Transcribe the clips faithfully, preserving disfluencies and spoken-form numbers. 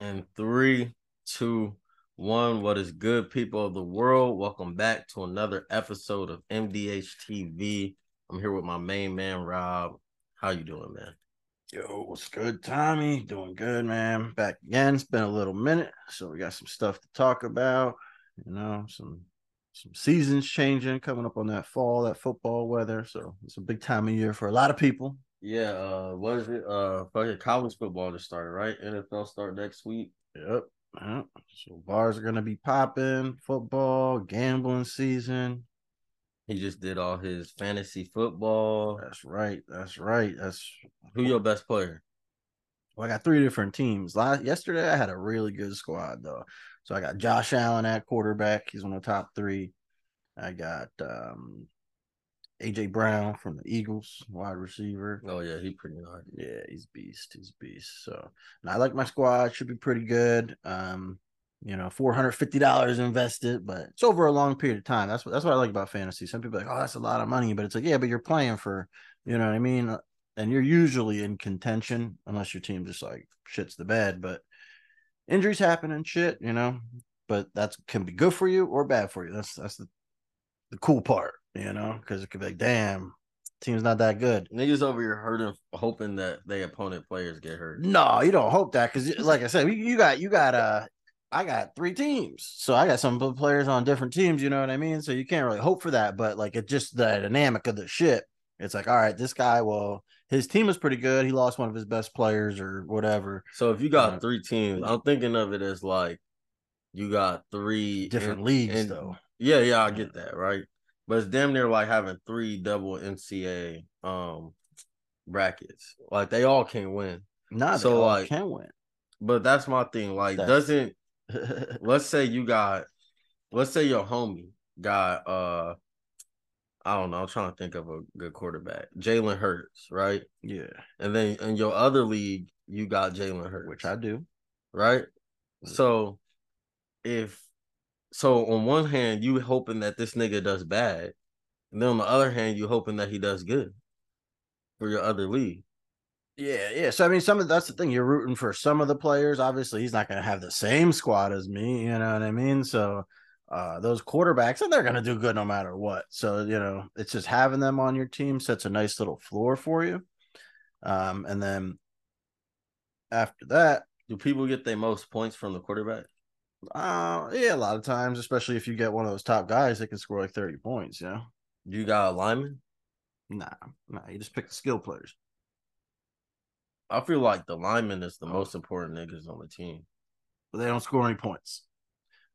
And three, two, one. What is good, people of the world? Welcome back to another episode of M D H T V. I'm here with my main man, Rob. How you doing, man? Yo, what's good, Tommy? Doing good, man. Back again. It's been a little minute, so we got some stuff to talk about. You know, some some seasons changing, coming up on that fall, that football weather. So it's a big time of year for a lot of people. Yeah, uh, what is it? Uh, fucking college football just started, right? N F L start next week. Yep. yep. So bars are gonna be popping. Football, gambling season. He just did all his fantasy football. That's right. That's right. That's who your best player. Well, I got three different teams. Last yesterday, I had a really good squad though. So I got Josh Allen at quarterback. He's one of the top three. I got um. A J. Brown from the Eagles, wide receiver. Oh, yeah, he's pretty hard. Yeah, he's beast. He's beast. So, and I like my squad. Should be pretty good. Um, you know, four hundred fifty dollars invested, but it's over a long period of time. That's what that's what I like about fantasy. Some people are like, oh, that's a lot of money. But it's like, yeah, but you're playing for, you know what I mean? And you're usually in contention unless your team just, like, shits the bed. But injuries happen and shit, you know. But that can be good for you or bad for you. That's, that's the, the cool part. You know, because it could be like, damn, team's not that good. Niggas over here hurting, hoping that they opponent players get hurt. No, you don't hope that, because like I said, you got, you got, uh, I got three teams. So I got some players on different teams, you know what I mean? So you can't really hope for that, but like it's just the dynamic of the shit. It's like, all right, this guy, well, his team is pretty good. He lost one of his best players or whatever. So if you got uh, three teams, I'm thinking of it as like you got three different in, leagues in, though. Yeah, yeah, I get that, right? But it's damn near like having three double N C A A um, brackets. Like, they all can win. Nah, so they all like, can win. But that's my thing. Like, that's... doesn't – let's say you got – let's say your homie got uh, – I don't know. I'm trying to think of a good quarterback. Jalen Hurts, right? Yeah. And then in your other league, you got Jalen Hurts. Which I do. Right? Yeah. So, if – So, on one hand, you hoping that this nigga does bad. And then on the other hand, you hoping that he does good for your other league. Yeah, yeah. So, I mean, some of that's the thing. You're rooting for some of the players. Obviously, he's not going to have the same squad as me. You know what I mean? So, uh, those quarterbacks, and they're going to do good no matter what. So, you know, it's just having them on your team sets a nice little floor for you. Um, and then after that. Do people get their most points from the quarterback? Uh, yeah, a lot of times, especially if you get one of those top guys that can score like thirty points, you know? You got a lineman? Nah, nah, you just pick the skill players. I feel like the lineman is the oh. most important niggas on the team. But they don't score any points.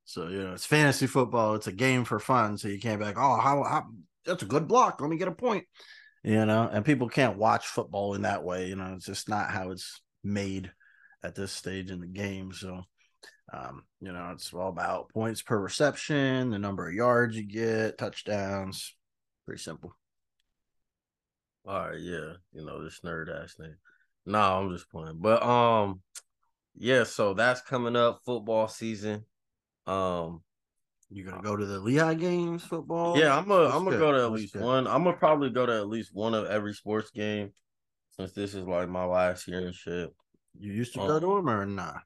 So, you know, it's fantasy football. It's a game for fun, so you can't be like, oh, how, how that's a good block. Let me get a point. You know, and people can't watch football in that way. You know, it's just not how it's made at this stage in the game, so... Um, you know, it's all about points per reception, the number of yards you get, touchdowns. Pretty simple. All right, yeah. You know, this nerd-ass thing. No, I'm just playing. But, um, yeah, so that's coming up, football season. Um, You're going to go to the Lehigh games, football? Yeah, I'm going I'm to go to at What's least good? one. I'm going to probably go to at least one of every sports game since this is, like, my last year and shit. You used to um, go to them or not? Nah?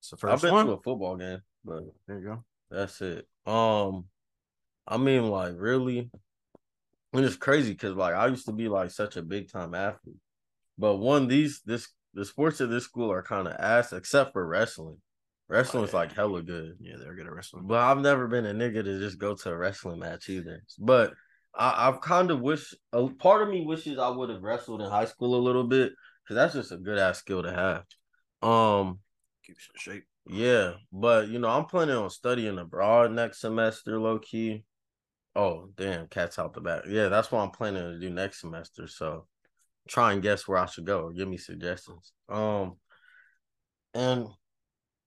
It's the first I've been one. to a football game, but there you go. That's it. Um, I mean, like really, and it's crazy because like I used to be like such a big time athlete, but one these this the sports at this school are kind of ass except for wrestling. Wrestling's oh, yeah. like hella good. Yeah, they're good at wrestling. But I've never been a nigga to just go to a wrestling match either. But I, I've kind of wish a part of me wishes I would have wrestled in high school a little bit because that's just a good ass skill to have. Um. Keeps in shape. Yeah, but you know, I'm planning on studying abroad next semester, low key. Oh, damn, cat's out the back. Yeah, that's what I'm planning to do next semester. So try and guess where I should go or give me suggestions. Um and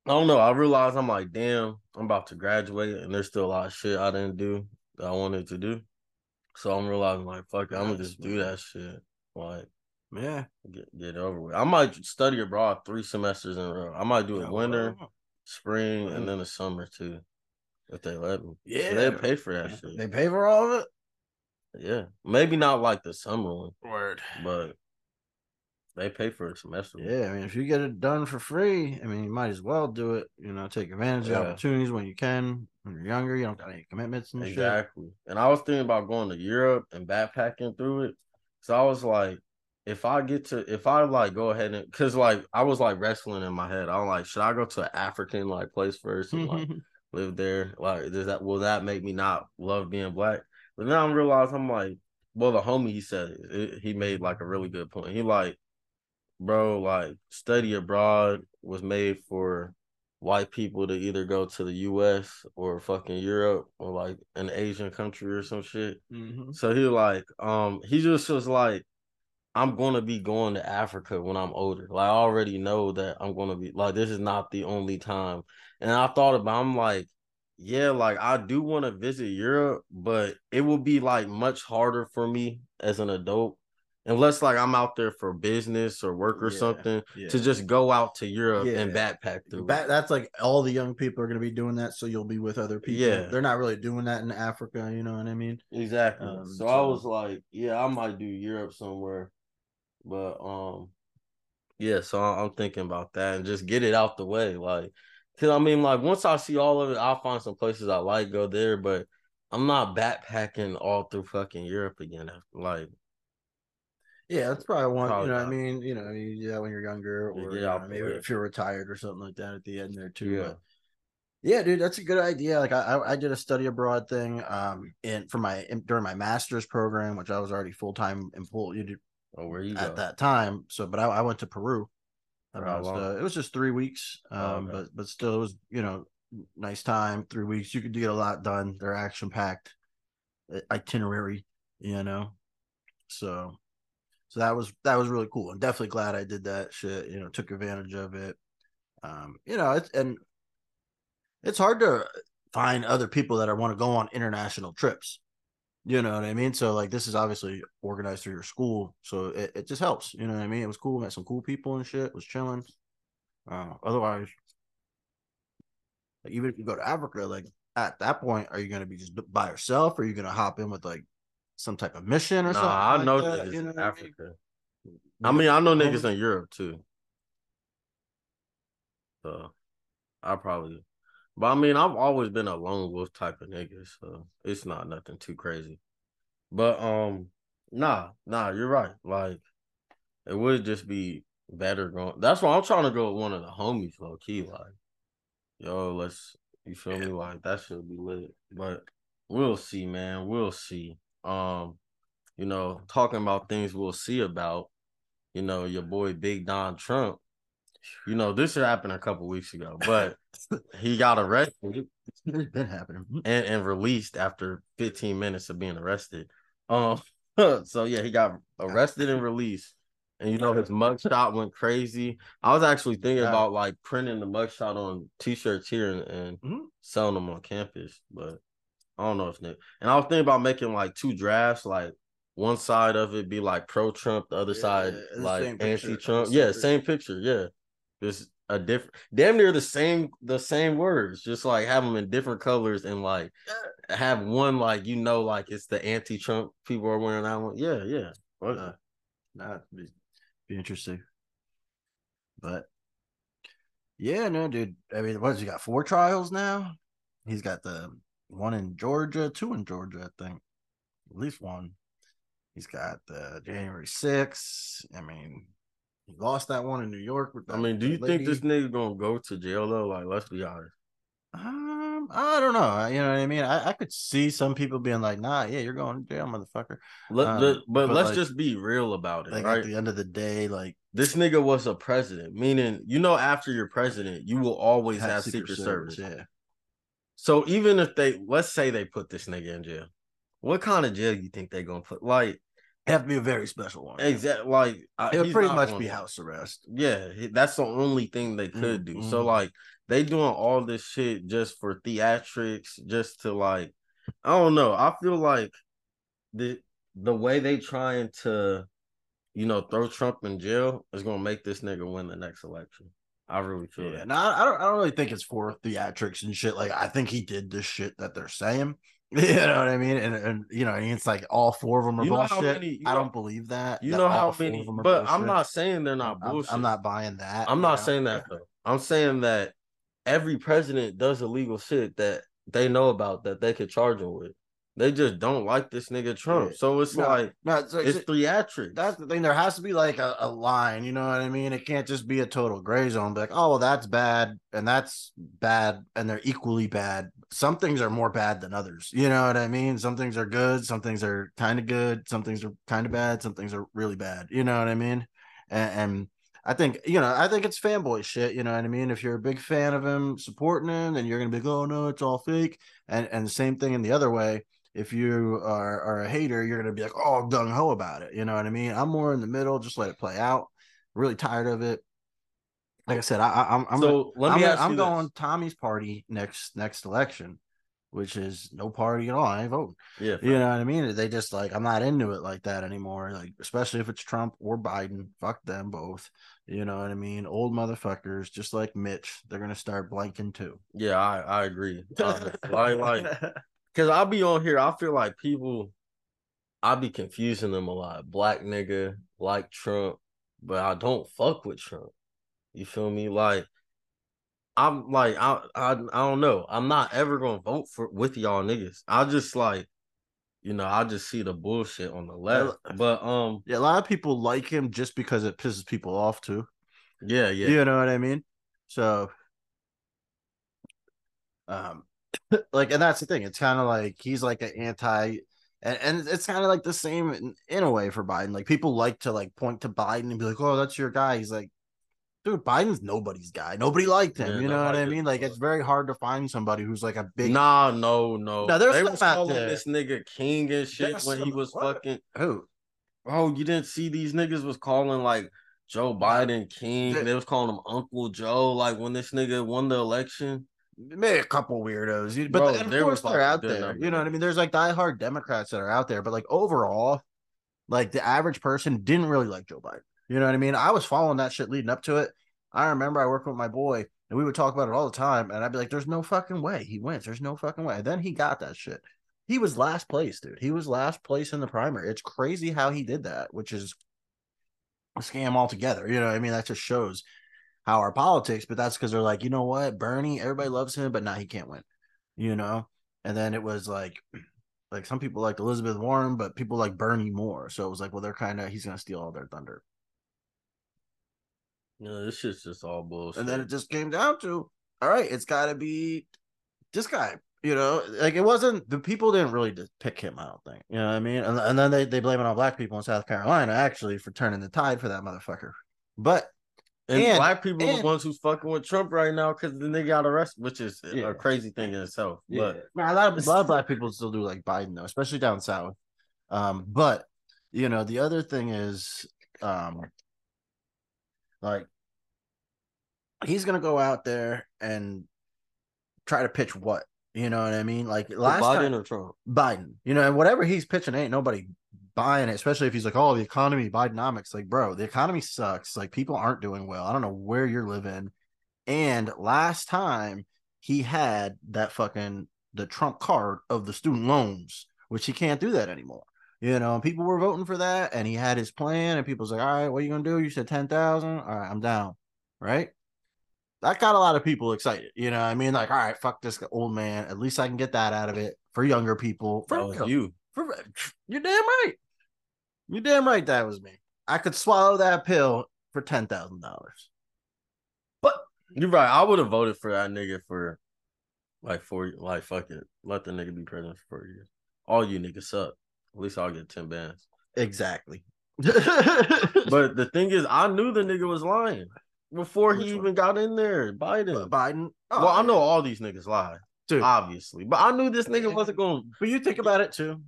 I don't know, I realize I'm like, damn, I'm about to graduate and there's still a lot of shit I didn't do that I wanted to do. So I'm realizing like fuck it, I'm gonna just do that shit. Like Yeah, get, get over with. I might study abroad three semesters in a row. I might do it winter, spring, and then the summer too, if they let me. Yeah, so they pay for that shit. They pay for all of it. Yeah, maybe not like the summer one. Word, but They pay for a semester. Yeah, I mean, if you get it done for free, I mean, you might as well do it. You know, take advantage yeah. of opportunities when you can. When you're younger, you don't got any commitments and exactly. shit. Exactly. And I was thinking about going to Europe and backpacking through it. So I was like, if I get to, if I like go ahead and, cause like I was like wrestling in my head. I'm like, should I go to an African like place first and like live there? Like, does that, will that make me not love being black? But then I realized I'm like, well, the homie, he said, it, he made like a really good point. He like, bro, like study abroad was made for white people to either go to the U S or fucking Europe or like an Asian country or some shit. Mm-hmm. So he like, um, he just was like, I'm going to be going to Africa when I'm older. Like, I already know that I'm going to be, like, this is not the only time. And I thought about, I'm like, yeah, like, I do want to visit Europe, but it will be, like, much harder for me as an adult, unless, like, I'm out there for business or work or yeah, something, yeah. to just go out to Europe yeah. and backpack through. Back, that's, like, all the young people are going to be doing that, so you'll be with other people. Yeah. They're not really doing that in Africa, you know what I mean? Exactly. Um, so, so I was like, yeah, I might do Europe somewhere. But, um, yeah, so I'm thinking about that and just get it out the way. Like, cause I mean, like, once I see all of it, I'll find some places I like, go there, but I'm not backpacking all through fucking Europe again. Like, yeah, that's probably one, probably you know not. What I mean? You know, you do that when you're younger or yeah, you know, maybe if you're retired or something like that at the end there too. Yeah. But yeah, dude, that's a good idea. Like, I I did a study abroad thing, um, and for my, during my master's program, which I was already full-time employed. Oh, where you at go? That time? So, but I, I went to Peru. How long? Uh, it was just three weeks, um, oh, okay. but but still, it was you know nice time. Three weeks, you could get a lot done. They're action packed, itinerary, you know. So, so that was that was really cool. I'm definitely glad I did that shit. You know, took advantage of it. Um, you know, it's and it's hard to find other people that want to go on international trips. You know what I mean? So, like, this is obviously organized through your school, so it, it just helps. You know what I mean? It was cool. Met some cool people and shit. Was chilling. Uh, otherwise, like, even if you go to Africa, like, at that point, are you going to be just by yourself? Or are you going to hop in with, like, some type of mission or nah, something? I like know that, niggas you know in Africa. I mean, I, mean, I know niggas in Europe, too. So, I probably... But, I mean, I've always been a lone wolf type of nigga, so it's not nothing too crazy. But, um, nah, nah, you're right. Like, it would just be better going. That's why I'm trying to go with one of the homies, low-key. Like, yo, let's, you feel me? Like, that should be lit. But we'll see, man. We'll see. Um, you know, talking about things we'll see about, you know, your boy Big Don Trump. You know, this happened a couple weeks ago, but he got arrested. It's been happening. And, and released after fifteen minutes of being arrested. Um, so, yeah, he got arrested and released. And, you know, his mugshot went crazy. I was actually thinking yeah. about, like, printing the mugshot on T-shirts here and, and mm-hmm. selling them on campus. But I don't know if Nick. And I was thinking about making, like, two drafts, like, one side of it be, like, pro-Trump, the other yeah, side, like, anti-Trump. Yeah, picture. Same picture, yeah. Just a different, damn near the same, the same words. Just like have them in different colors and like have one like you know like it's the anti-Trump people are wearing that one. Yeah, yeah. Uh, that'd be, be interesting. But yeah, no, dude. I mean, what has he got? Four trials now. He's got the one in Georgia, two in Georgia, I think, at least one. He's got the January sixth. I mean. He lost that one in New York. With that, I mean, do you lady. think this nigga gonna go to jail though? Like, let's be honest. Um, I don't know. You know what I mean? I, I could see some people being like, "Nah, yeah, you're going to jail, motherfucker." Let, um, the, but, but let's like, just be real about it. Like right? At the end of the day, like this nigga was a president, meaning you know, after you're president, you will always have, have Secret, Secret Service. Service. Yeah. So even if they, let's say they put this nigga in jail, what kind of jail you think they gonna put? Like. Have to be a very special one. Exactly. Like uh, it'll pretty much be house arrest. Yeah, that's the only thing they could mm-hmm. do. So like they doing all this shit just for theatrics, just to like, I don't know. I feel like the the way they trying to, you know, throw Trump in jail is gonna make this nigga win the next election. I really feel yeah, that. No, I don't. I don't really think it's for theatrics and shit. Like I think he did this shit that they're saying. You know what I mean? And, and you know, and it's like all four of them are you know bullshit. Many, I don't know, believe that. You that know how many, but bullshit. I'm not saying they're not bullshit. I'm, I'm not buying that. I'm not know? saying that though. I'm saying that every president does illegal shit that they know about that they could charge him with. They just don't like this nigga Trump. So it's no, like no, so, it's theatrics. That's the thing. There has to be like a, a line, you know what I mean? It can't just be a total gray zone, like, oh well, that's bad and that's bad and they're equally bad. Some things are more bad than others. You know what I mean? Some things are good, some things are kind of good, some things are kind of bad, some things are really bad. You know what I mean? And, and I think, you know, I think it's fanboy shit, you know what I mean? If you're a big fan of him, supporting him, then you're gonna be like, oh no, it's all fake. And and the same thing in the other way. If you are, are a hater, you're going to be like, oh, gung ho about it. You know what I mean? I'm more in the middle. Just let it play out. Really tired of it. Like I said, I, I'm I'm, so gonna, let me I'm, ask I'm you going this. Tommy's party next next election, which is no party at all. I ain't voting. Yeah, you know what I mean? They just like, I'm not into it like that anymore. Like, especially if it's Trump or Biden. Fuck them both. You know what I mean? Old motherfuckers, just like Mitch, they're going to start blanking too. Yeah, I, I agree. Uh, I like... Because I'll be on here, I feel like people, I'll be confusing them a lot. Black nigga, like Trump, but I don't fuck with Trump. You feel me? Like, I'm like, I I, I don't know. I'm not ever going to vote for with y'all niggas. I just like, you know, I just see the bullshit on the left. But, um. Yeah, a lot of people like him just because it pisses people off too. Yeah, yeah. You know what I mean? So, um. Like, and that's the thing. It's kind of like he's like an anti, and, and it's kind of like the same in, in a way for Biden. Like, people like to like point to Biden and be like, "Oh, that's your guy." He's like, "Dude, Biden's nobody's guy. Nobody liked him." Yeah, you know what I mean? Like, it's very hard to find somebody who's like a big. Nah, no, no. Now there's they was calling there. This nigga king and shit there's when some... he was what? Fucking. Who? Oh, you didn't see these niggas was calling like Joe Biden king. They was calling him Uncle Joe. Like when this nigga won the election. Maybe a couple weirdos, but Bro, of there course was they're out there. Numbers. You know what I mean? There's like diehard Democrats that are out there, but like overall, like the average person didn't really like Joe Biden. You know what I mean? I was following that shit leading up to it. I remember I worked with my boy and we would talk about it all the time. And I'd be like, there's no fucking way he wins. There's no fucking way. And then he got that shit. He was last place, dude. He was last place in the primary. It's crazy how he did that, which is a scam altogether. You know what I mean? That just shows how our politics, but that's because they're like, you know what, Bernie, everybody loves him, but now nah, he can't win, you know. And then it was like, like some people liked Elizabeth Warren, but people like Bernie more. So it was like, well, they're kind of he's gonna steal all their thunder. No, this shit's just all bullshit. And then it just came down to, all right, it's got to be this guy, you know. Like it wasn't the people didn't really pick him. I don't think, you know what I mean. And, and then they they blame it on black people in South Carolina actually for turning the tide for that motherfucker, but. And, and black people and, are the ones who's fucking with Trump right now because then they got arrested, which is yeah. a crazy thing in itself. Yeah. But Man, a, lot of, a lot of black people still do like Biden, though, especially down south. Um, but, you know, the other thing is, um, like, he's going to go out there and try to pitch what? You know what I mean? Like, last Biden time, or Trump? Biden. You know, and whatever he's pitching ain't nobody buying it, especially if he's like, oh, the economy, Bidenomics. Like, bro, the economy sucks. Like, people aren't doing well. I don't know where you're living. And last time he had that fucking the Trump card of the student loans, which he can't do that anymore. You know, and people were voting for that, and he had his plan, and people's like, all right, what are you gonna do? You said ten thousand. All right, I'm down. Right? That got a lot of people excited. You know what I mean? Like, all right, fuck this old man. At least I can get that out of it for younger people. For oh, you. For, you're damn right. You're damn right that was me. I could swallow that pill for ten thousand dollars. But you're right. I would have voted for that nigga for like four Like, fuck it. Let the nigga be president for four years. All you niggas suck. At least I'll get ten bands. Exactly. But the thing is, I knew the nigga was lying before Which he one? even got in there. Biden. But Biden. Oh, well, I know all these niggas lie. Dude. Obviously, but I knew this nigga wasn't going. But you think about it too,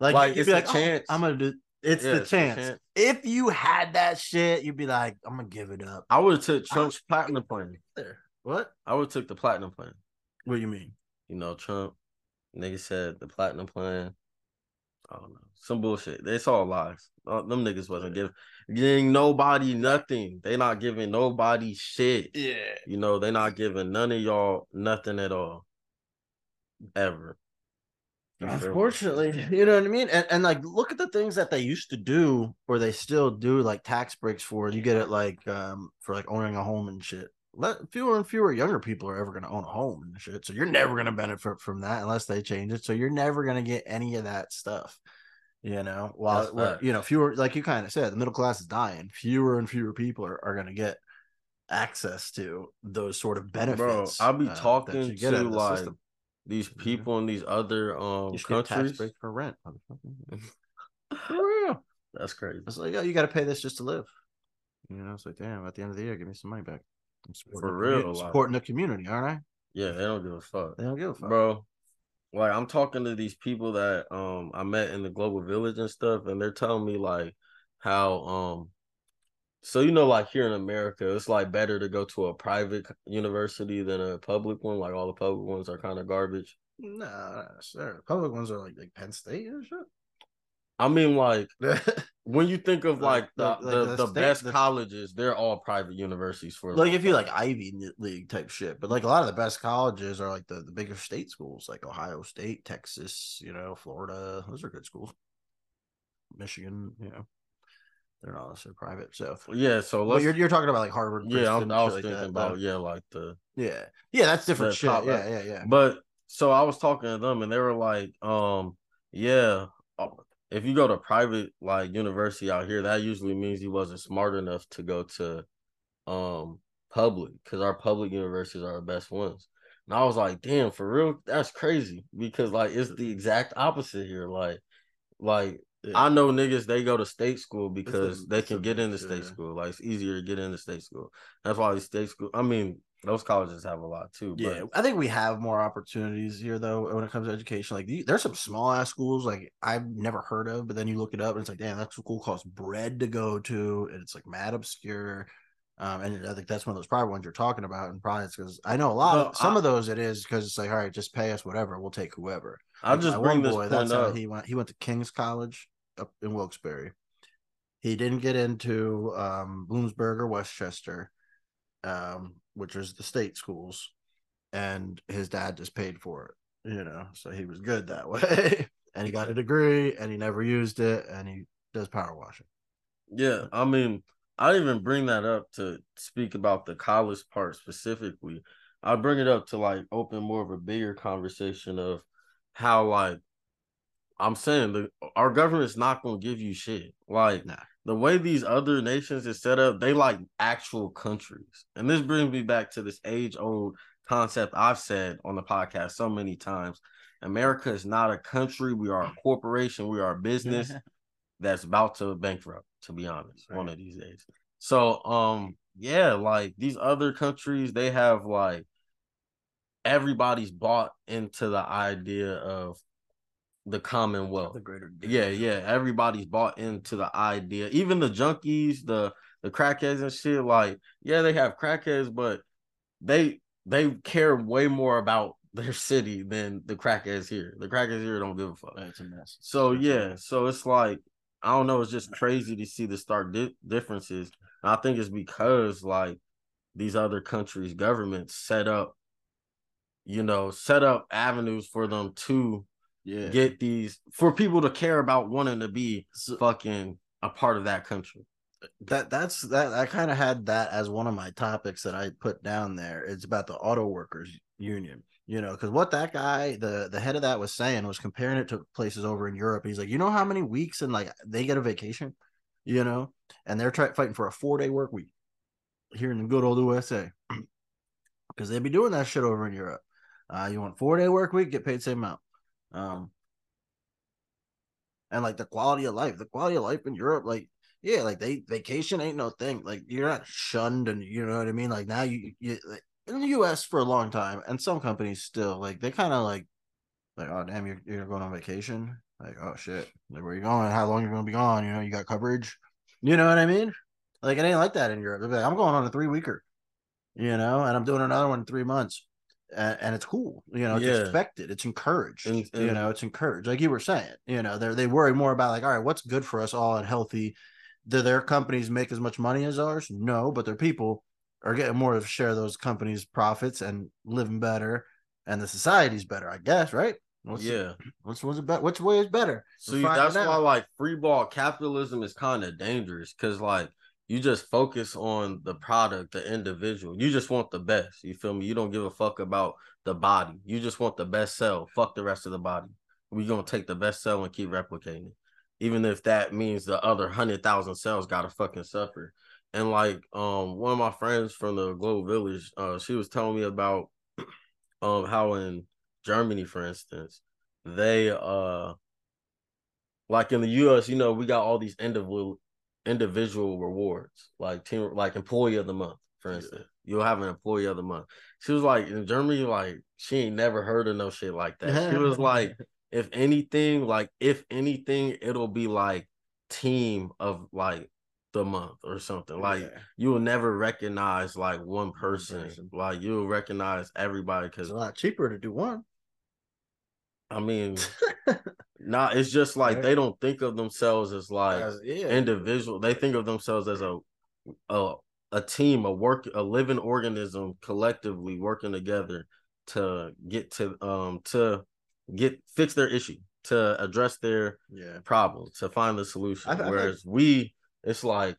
like, like you'd be like, chance. Oh, I'm gonna do. It's yeah, the it's chance. chance. If you had that shit, you'd be like, I'm gonna give it up. I would have took Trump's I, platinum plan. There. What? I would have took the platinum plan. What do you mean? You know, Trump nigga said the platinum plan. I don't know, some bullshit. It's all lies. All, them niggas wasn't giving, giving nobody nothing. They not giving nobody shit. Yeah. You know, they not giving none of y'all nothing at all. Ever. Unfortunately, you know what I mean? And, and like, look at the things that they used to do, or they still do, like tax breaks for. You get it, like um, for like owning a home and shit. Let fewer and fewer younger people are ever going to own a home and shit. So you're never going to benefit from that unless they change it. So you're never going to get any of that stuff. You know, while well, you know, fewer, like you kind of said, the middle class is dying. Fewer and fewer people are, are going to get access to those sort of benefits. Bro, I'll be uh, talking to the like system. These people yeah. in these other um you countries tax break for rent. For real, that's crazy. It's like, oh, you got to pay this just to live. You know, it's like, damn. At the end of the year, give me some money back. I'm for real, community. Supporting the community, aren't I? Yeah, they don't give a fuck. They don't give a fuck, bro. Like, I'm talking to these people that um I met in the Global Village and stuff, and they're telling me like how um so you know, like here in America, it's like better to go to a private university than a public one. Like all the public ones are kind of garbage. Nah, sure. Public ones are like like Penn State and shit. I mean, like when you think of like, like the, like the, the, the state, best the, colleges, they're all private universities for like if you like Ivy League type shit. But like a lot of the best colleges are like the, the bigger state schools, like Ohio State, Texas, you know, Florida. Those are good schools. Michigan, you know, they're not also private. So yeah, so let's, well, you're you're talking about like Harvard. Yeah, I'm, I was thinking like that, about though. yeah, like the yeah, yeah, that's different shit. Top, yeah, yeah, yeah. But so I was talking to them, and they were like, um, yeah. If you go to private like university out here, that usually means you wasn't smart enough to go to um public, because our public universities are the best ones. And I was like, damn, for real, that's crazy, because like it's the exact opposite here. Like, like yeah. I know niggas, they go to state school because a, they can a, get into state yeah. school. Like it's easier to get into state school. That's why these state school. I mean, those colleges have a lot too. But yeah, I think we have more opportunities here though when it comes to education. Like there's some small ass schools like I've never heard of, but then you look it up and it's like, damn, that school costs bread to go to, and it's like mad obscure. Um, and I think that's one of those private ones you're talking about, and probably it's because I know a lot. No, of, some I, of those it is because it's like, all right, just pay us whatever, we'll take whoever. I'll like, just bring this boy, point that's up. How he went. He went to King's College up in Wilkes-Barre. He didn't get into um, Bloomsburg or Westchester, um, which is the state schools, and his dad just paid for it. You know, so he was good that way, and he got a degree, and he never used it, and he does power washing. Yeah, I mean. I didn't even bring that up to speak about the college part specifically. I bring it up to like open more of a bigger conversation of how like I'm saying the our government's not gonna give you shit. Like nah. The way these other nations is set up, they like actual countries. And this brings me back to this age old concept I've said on the podcast so many times. America is not a country. We are a corporation. We are a business that's about to bankrupt. To be honest, right. One of these days. So, um, yeah, like these other countries, they have like everybody's bought into the idea of the commonwealth. The greater yeah, yeah. Everybody's bought into the idea. Even the junkies, the the crackheads and shit. Like, yeah, they have crackheads, but they they care way more about their city than the crackheads here. The crackheads here don't give a fuck. That's a mess. So yeah, so it's like. I don't know. It's just crazy to see the stark di- differences. And I think it's because like these other countries' governments set up, you know, set up avenues for them to yeah. get these for people to care about wanting to be so, fucking a part of that country. That that's that I kind of had that as one of my topics that I put down there. It's about the auto workers union. You know, because what that guy, the, the head of that was saying was comparing it to places over in Europe. He's like, you know how many weeks and like they get a vacation, you know, and they're trying fighting for a four day work week here in the good old U S A because they'd be doing that shit over in Europe. Uh, you want four day work week, get paid same amount. Um, and like the quality of life, the quality of life in Europe, like. Yeah, like they vacation ain't no thing. Like you're not shunned, and you know what I mean. Like now you, you like, in the U S for a long time, and some companies still like they kind of like like oh damn, you're you're going on vacation. Like oh shit, like where you going? How long you gonna be gone? You know you got coverage. You know what I mean? Like it ain't like that in Europe. They're like, I'm going on a three weeker, you know, and I'm doing another one in three months, and, and it's cool. You know, it's yeah. expected. It's encouraged. And, and, you know, it's encouraged. Like you were saying, you know, they they worry more about like all right, what's good for us all and healthy. Do their companies make as much money as ours? No, but their people are getting more to share those companies' profits and living better, and the society's better, I guess, right? What's yeah. It, which was better? Which way is better? See, that's why like free ball capitalism is kind of dangerous, because like you just focus on the product, the individual. You just want the best. You feel me? You don't give a fuck about the body. You just want the best cell. Fuck the rest of the body. We're going to take the best cell and keep replicating it, even if that means the other one hundred thousand cells got to fucking suffer. And like um, one of my friends from the Global Village, uh, she was telling me about um, how in Germany, for instance, they uh, like in the U S, you know, we got all these individual individual rewards, like team, like employee of the month, for instance. Yeah. You'll have an employee of the month. She was like, in Germany, like she ain't never heard of no shit like that. She was like, if anything, like if anything, it'll be like team of like the month or something. Like yeah. you will never recognize like one person. one person. Like you'll recognize everybody, because it's a lot cheaper to do one. I mean, nah, it's just like yeah. they don't think of themselves as like as, yeah. individual. They think of themselves as a a a team, a work, a living organism, collectively working together to get to um to get fix their issue, to address their yeah. problem, to find the solution. I, I Whereas think... we. It's like,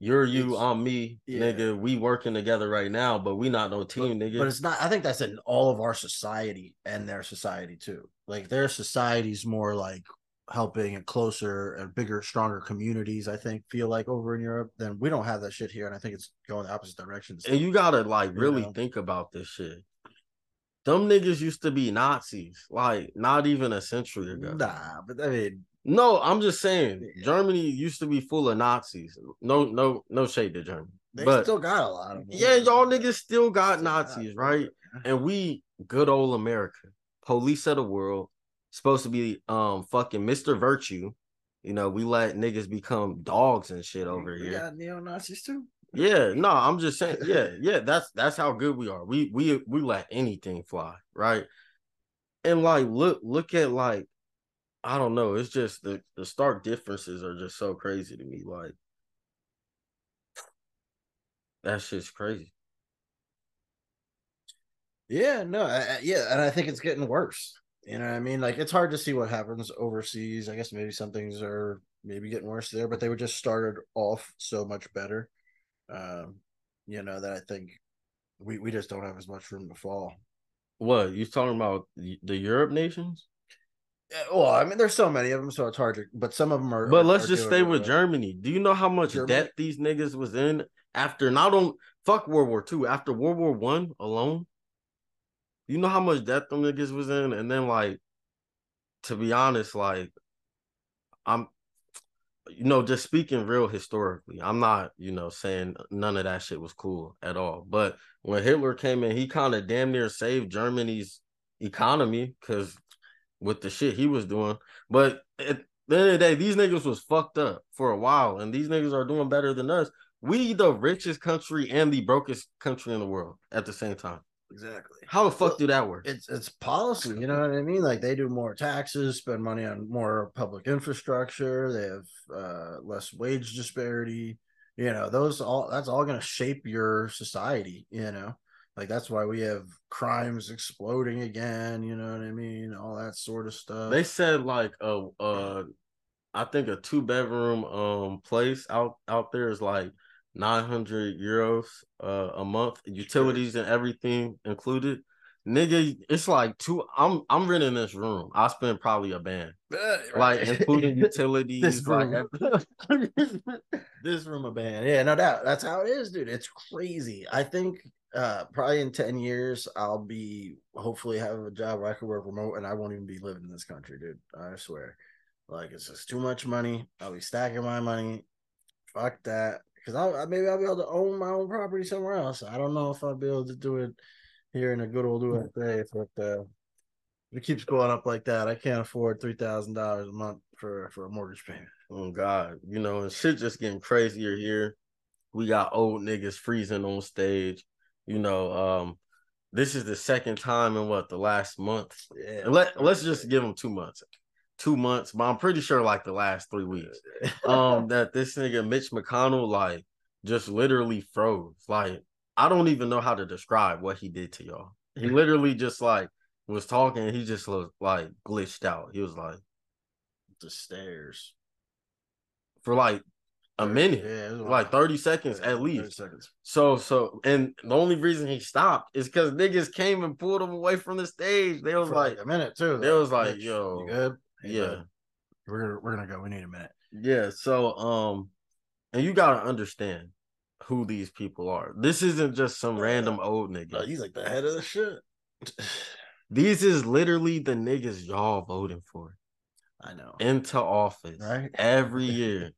you're you, it's, I'm me, yeah. nigga. We working together right now, but we not no team, but, nigga. But it's not, I think that's in all of our society and their society too. Like their society's more like helping and closer and bigger, stronger communities, I think, feel like over in Europe. Then we don't have that shit here. And I think it's going the opposite direction. And you got to like really you know? think about this shit. Them niggas used to be Nazis, like not even a century ago. Nah, but I mean. No, I'm just saying, yeah. Germany used to be full of Nazis. No, no, no shade to Germany. They but, still got a lot of them. Yeah, y'all niggas still got still Nazis, got right? And we, good old America, police of the world, supposed to be um fucking Mister Virtue. You know, we let niggas become dogs and shit over we here. We got neo-Nazis too? Yeah, no, I'm just saying, yeah, yeah, that's that's how good we are. We we we let anything fly, right? And like look, look at like I don't know. It's just the, the stark differences are just so crazy to me. Like, that shit's crazy. Yeah, no. I, yeah, and I think it's getting worse. You know what I mean? Like, it's hard to see what happens overseas. I guess maybe some things are maybe getting worse there, but they were just started off so much better, um, you know, that I think we, we just don't have as much room to fall. What? You talking about the Europe nations? Well, I mean, there's so many of them, so it's hard to, but some of them are. But let's are just stay with right. Germany. Do you know how much Germany? debt these niggas was in after not on fuck World War Two, after World War One alone? You know how much debt them niggas was in? And then, like, to be honest, like, I'm, you know, just speaking real historically, I'm not, you know, saying none of that shit was cool at all. But when Hitler came in, he kind of damn near saved Germany's economy, because with the shit he was doing. But at the end of the day, these niggas was fucked up for a while, and these niggas are doing better than us. We the richest country and the brokest country in the world at the same time. Exactly. How the fuck well, do that work? It's it's policy, you know what I mean? Like, they do more taxes, spend money on more public infrastructure, they have uh, less wage disparity. You know, those all that's all going to shape your society, you know? Like, that's why we have crimes exploding again, you know what I mean? All that sort of stuff. They said, like, a, uh, I think a two-bedroom um place out, out there is, like, nine hundred euros uh, a month, utilities and everything included. Nigga, it's, like, two – I'm I'm renting this room. I spend probably a band. Right. Like, including utilities. This room. Like, this room a band. Yeah, no doubt. That's how it is, dude. It's crazy. I think – Uh, probably in ten years, I'll be hopefully have a job where I can work remote and I won't even be living in this country, dude. I swear. Like, it's just too much money. I'll be stacking my money. Fuck that. Because I'll maybe I'll be able to own my own property somewhere else. I don't know if I'll be able to do it here in a good old U S A. But uh, if it keeps going up like that, I can't afford three thousand dollars a month for, for a mortgage payment. Oh, God. You know, and shit just getting crazier here. We got old niggas freezing on stage. You know, um, this is the second time in, what, the last month? Yeah. Let, let's just give them two months. Two months, but I'm pretty sure, like, the last three weeks. um, that this nigga, Mitch McConnell, like, just literally froze. Like, I don't even know how to describe what he did to y'all. He literally just, like, was talking, he just looked like glitched out. He was like the stairs for like a minute, yeah, like, like thirty seconds yeah, at least. thirty seconds. So, so, and the only reason he stopped is because niggas came and pulled him away from the stage. They was for like a minute too. They was like, bitch, yo, you good? Hey, yeah, man, we're we're gonna go. We need a minute. Yeah. So, um, and you gotta understand who these people are. This isn't just some yeah. random old nigga. No, he's like the head of the shit. These is literally the niggas y'all voting for. I know. Into office. Right? Every year.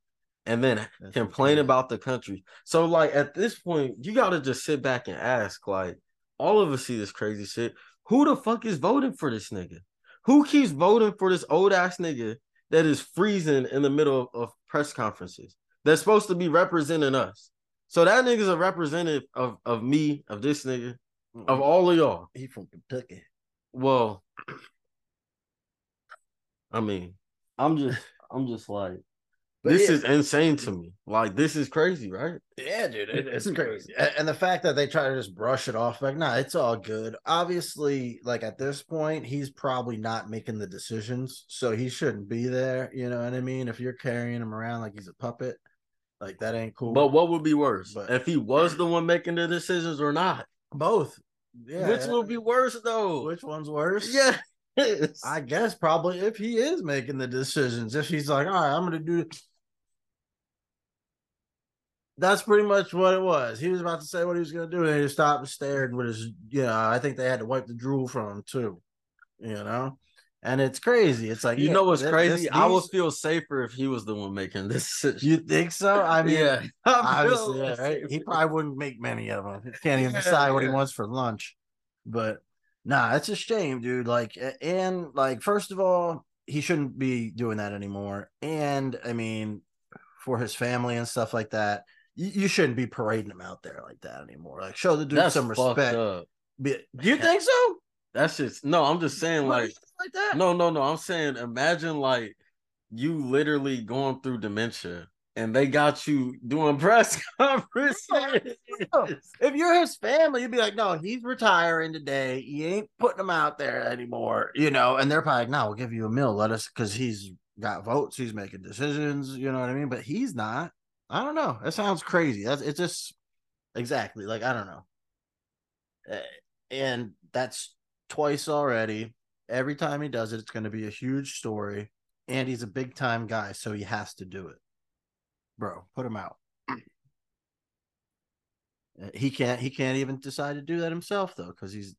And then That's complain about the country. So, like, at this point, you got to just sit back and ask, like, all of us see this crazy shit. Who the fuck is voting for this nigga? Who keeps voting for this old-ass nigga that is freezing in the middle of, of press conferences? That's supposed to be representing us. So that nigga's a representative of, of me, of this nigga, mm-hmm. of all of y'all. He from Kentucky. Well, I mean, I'm just, I'm just like, but this yeah. is insane to me. Like, this is crazy, right? Yeah, dude, it, it's crazy. And the fact that they try to just brush it off, like, nah, it's all good. Obviously, like, at this point, he's probably not making the decisions, so he shouldn't be there. You know what I mean? If you're carrying him around like he's a puppet, like, that ain't cool. But what would be worse? But, if he was the one making the decisions or not? Both. Yeah, which would be worse though? Which one's worse? Yeah, I guess probably if he is making the decisions. If he's like, all right, I'm gonna do. That's pretty much what it was. He was about to say what he was gonna do, and he just stopped and stared with his. You know, I think they had to wipe the drool from him too. You know, and it's crazy. It's like you yeah, know what's that, crazy. This, I would feel safer if he was the one making this. You think so? I mean, yeah, obviously, yeah, right? He probably wouldn't make many of them. He can't even yeah, decide yeah. what he wants for lunch. But nah, it's a shame, dude. Like, and like, first of all, he shouldn't be doing that anymore. And I mean, for his family and stuff like that. You shouldn't be parading him out there like that anymore. Like, show the dude That's some respect. Be, do you think so? That's just no. I'm just saying, like, like that. No, no, no. I'm saying, imagine like you literally going through dementia, and they got you doing press conferences. If you're his family, you'd be like, no, he's retiring today. You ain't putting him out there anymore, you know. And they're probably like, no, we'll give you a meal. Let us, because he's got votes. He's making decisions. You know what I mean? But he's not. I don't know. That sounds crazy. That's it's just exactly like I don't know. And that's twice already. Every time he does it, it's going to be a huge story. And he's a big time guy, so he has to do it, bro. Put him out. He can't. He can't even decide to do that himself though, because he's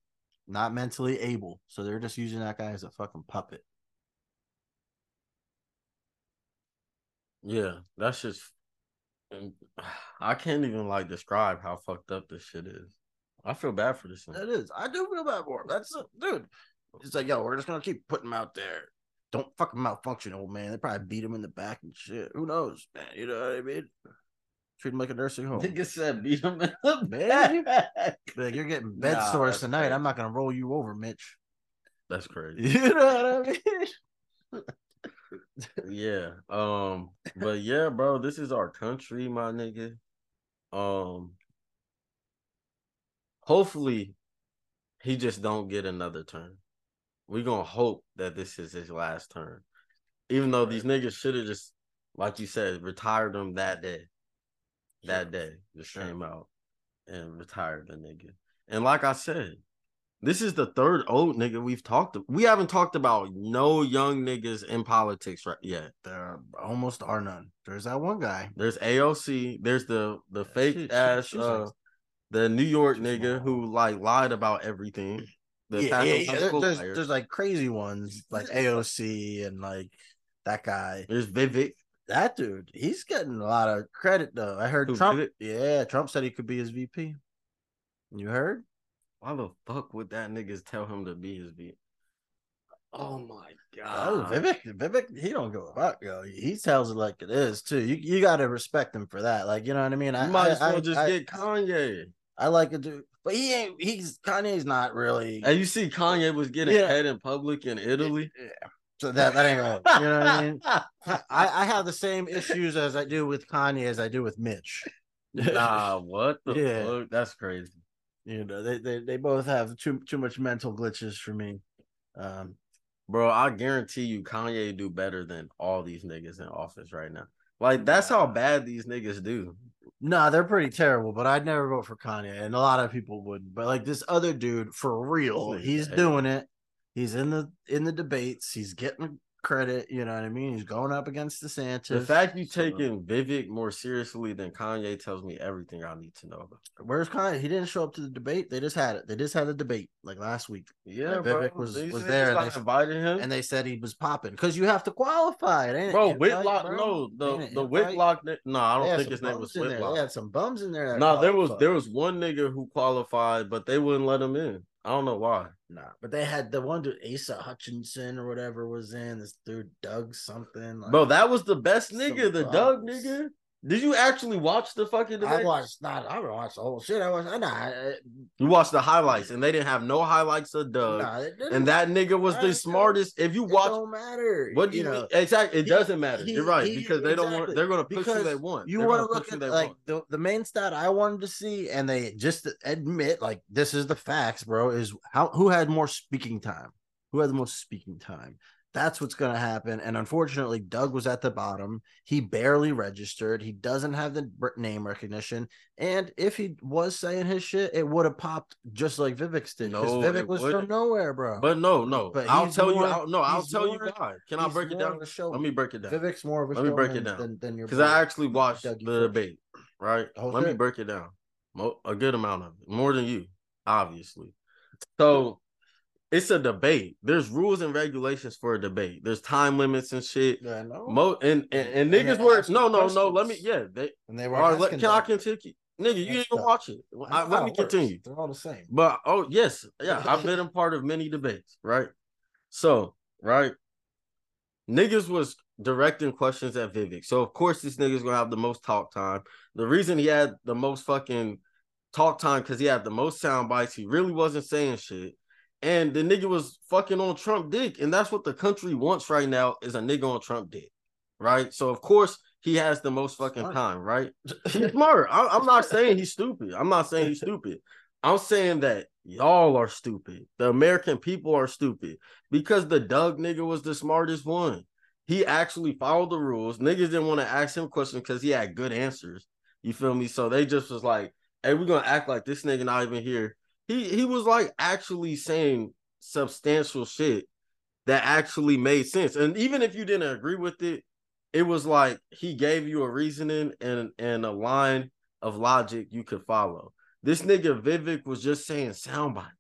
not mentally able. So they're just using that guy as a fucking puppet. Yeah, that's just. I can't even like describe how fucked up this shit is. I feel bad for this. That is, I do feel bad for him. That's a, dude. It's like, yo, we're just gonna keep putting him out there. Don't fucking malfunction, old man. They probably beat him in the back and shit. Who knows, man? You know what I mean? Treat him like a nursing home. Nigga said beat him in the back. Like, you're getting bed nah, sores tonight. Crazy. I'm not gonna roll you over, Mitch. That's crazy. You know what I mean? yeah um but yeah, bro, this is our country, my nigga. Um hopefully he just don't get another turn. We gonna hope that this is his last turn, even though these niggas should have just, like you said, retired him that day that day just sure. came out and retired the nigga. And like I said, this is the third old nigga we've talked about. We haven't talked about no young niggas in politics right yet. There almost are none. There's that one guy. There's A O C. There's the, the yeah, fake she, ass, she, uh, like, the New York nigga who like lied about everything. The yeah, yeah, yeah. There, there's, there's like crazy ones like A O C and like that guy. There's Vivek. That dude, he's getting a lot of credit though. I heard who, Trump. Vivek? Yeah, Trump said he could be his V P. You heard? Why the fuck would that niggas tell him to be his V P? Oh my god. Oh, Vivek, Vivek, he don't give a fuck, yo. He tells it like it is too. You you gotta respect him for that. Like, you know what I mean? I you might I, as well I, just I, get Kanye. I, I like a dude, but he ain't he's Kanye's not really. And you see, Kanye was getting yeah. head in public in Italy. Yeah. So that, that ain't right. You know what I mean? I, I have the same issues as I do with Kanye as I do with Mitch. Nah, what the yeah. fuck? That's crazy. You know, they, they, they both have too too much mental glitches for me. Um, bro, I guarantee you Kanye do better than all these niggas in office right now. Like, that's how bad these niggas do. Nah, they're pretty terrible, but I'd never vote for Kanye, and a lot of people wouldn't. But, like, this other dude, for real, he's doing it. He's in the in the debates. He's getting credit, you know what I mean? He's going up against DeSantis. The fact you taking Vivek more seriously than Kanye tells me everything I need to know about. Where's Kanye? He didn't show up to the debate. They just had it. They just had a debate, like, last week. Yeah, like, Vivek was, was there. Like, they invited him. And they said he was popping. Because you have to qualify. It ain't, bro, Whitlock, right, bro. No, the, the Whitlock, right? No, I don't think his name was Whitlock. They had some bums in there. No, nah, there was, there was one nigga who qualified, but they wouldn't let him in. I don't know why. Nah, but they had the one dude, Asa Hutchinson or whatever was in. This dude, Doug something. Like, bro, that was the best nigga, the problems. Doug nigga. Did you actually watch the fucking debate? I watched, not, I watched the whole shit. I watched, nah. I, you watched the highlights, and they didn't have no highlights of Doug. Nah, it didn't, and that nigga was the smartest. If you watch, it don't matter. What do you, you know, mean? Exactly, it he, doesn't matter. He, You're right, he, because they exactly. don't want, they're going to push who they want. You want to look at, like, the, the main stat I wanted to see, and they just admit, like, this is the facts, bro, is how who had more speaking time? Who had the most speaking time? That's what's going to happen. And unfortunately, Doug was at the bottom. He barely registered. He doesn't have the name recognition. And if he was saying his shit, it would have popped just like Vivek's did. Because no, Vivek was wouldn't. from nowhere, bro. But no, no. But I'll tell more, you. I'll, no, I'll tell more, you why. Can I break it down? Let me break it down. Vivek's more of a Let me break it down. Than, than your Because I actually watched Dougie the debate, right? The Let thing. me break it down. A good amount of it. More than you, obviously. So... it's a debate. There's rules and regulations for a debate. There's time limits and shit. Yeah, no. Mo- and, and, and niggas and were no, no, questions. no. Let me, yeah. They, and they were. Right, let, can them. I continue? Nigga, you didn't even watch it. I, let me worse. continue. They're all the same. But oh yes, yeah. I've been a part of many debates, right? So right, niggas was directing questions at Vivek. So of course this nigga's gonna have the most talk time. The reason he had the most fucking talk time because he had the most sound bites. He really wasn't saying shit. And the nigga was fucking on Trump dick. And that's what the country wants right now is a nigga on Trump dick. Right? So, of course, he has the most fucking smart. time, right? He's smart. I, I'm not saying he's stupid. I'm not saying he's stupid. I'm saying that y'all are stupid. The American people are stupid. Because the Doug nigga was the smartest one. He actually followed the rules. Niggas didn't want to ask him questions because he had good answers. You feel me? So, they just was like, hey, we're going to act like this nigga not even here. He he was like actually saying substantial shit that actually made sense. And even if you didn't agree with it, it was like he gave you a reasoning and, and a line of logic you could follow. This nigga Vivek was just saying sound bites.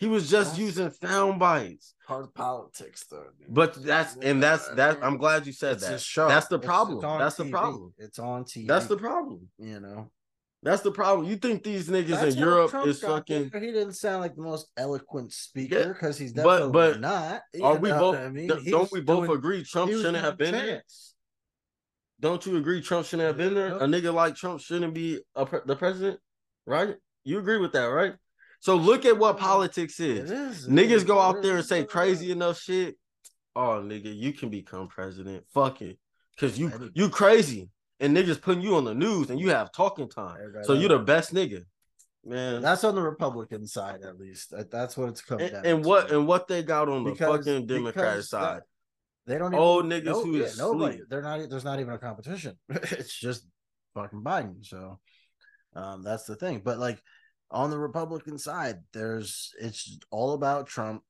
He was just that's using sound bites. Hard politics though. Dude. But that's and that's that I'm glad you said it's that. His show. That's the problem. That's T V. the problem. It's on T V. That's the problem. You know. That's the problem. You think these niggas That's in Europe Trump is fucking... He didn't sound like the most eloquent speaker because yeah. he's definitely but, but not. Are we both? I mean? th- don't we both doing, agree Trump shouldn't have been there? Don't you agree Trump shouldn't have been there? Nope. A nigga like Trump shouldn't be a pre- the president, right? You agree with that, right? So look at what politics is. It is niggas it is, go out there and say crazy enough shit. Oh, nigga, you can become president. Fuck it. Because you you crazy. And niggas putting you on the news and you have talking time. Everybody so you're the best nigga. Man. That's on the Republican side, at least. That's what it's come and, down and to. What, and what they got on because, the fucking Democrat side. They don't even old niggas no, who yeah, is nobody. They're not, there's not even a competition. It's just fucking Biden. So um, that's the thing. But like on the Republican side, there's it's all about Trump.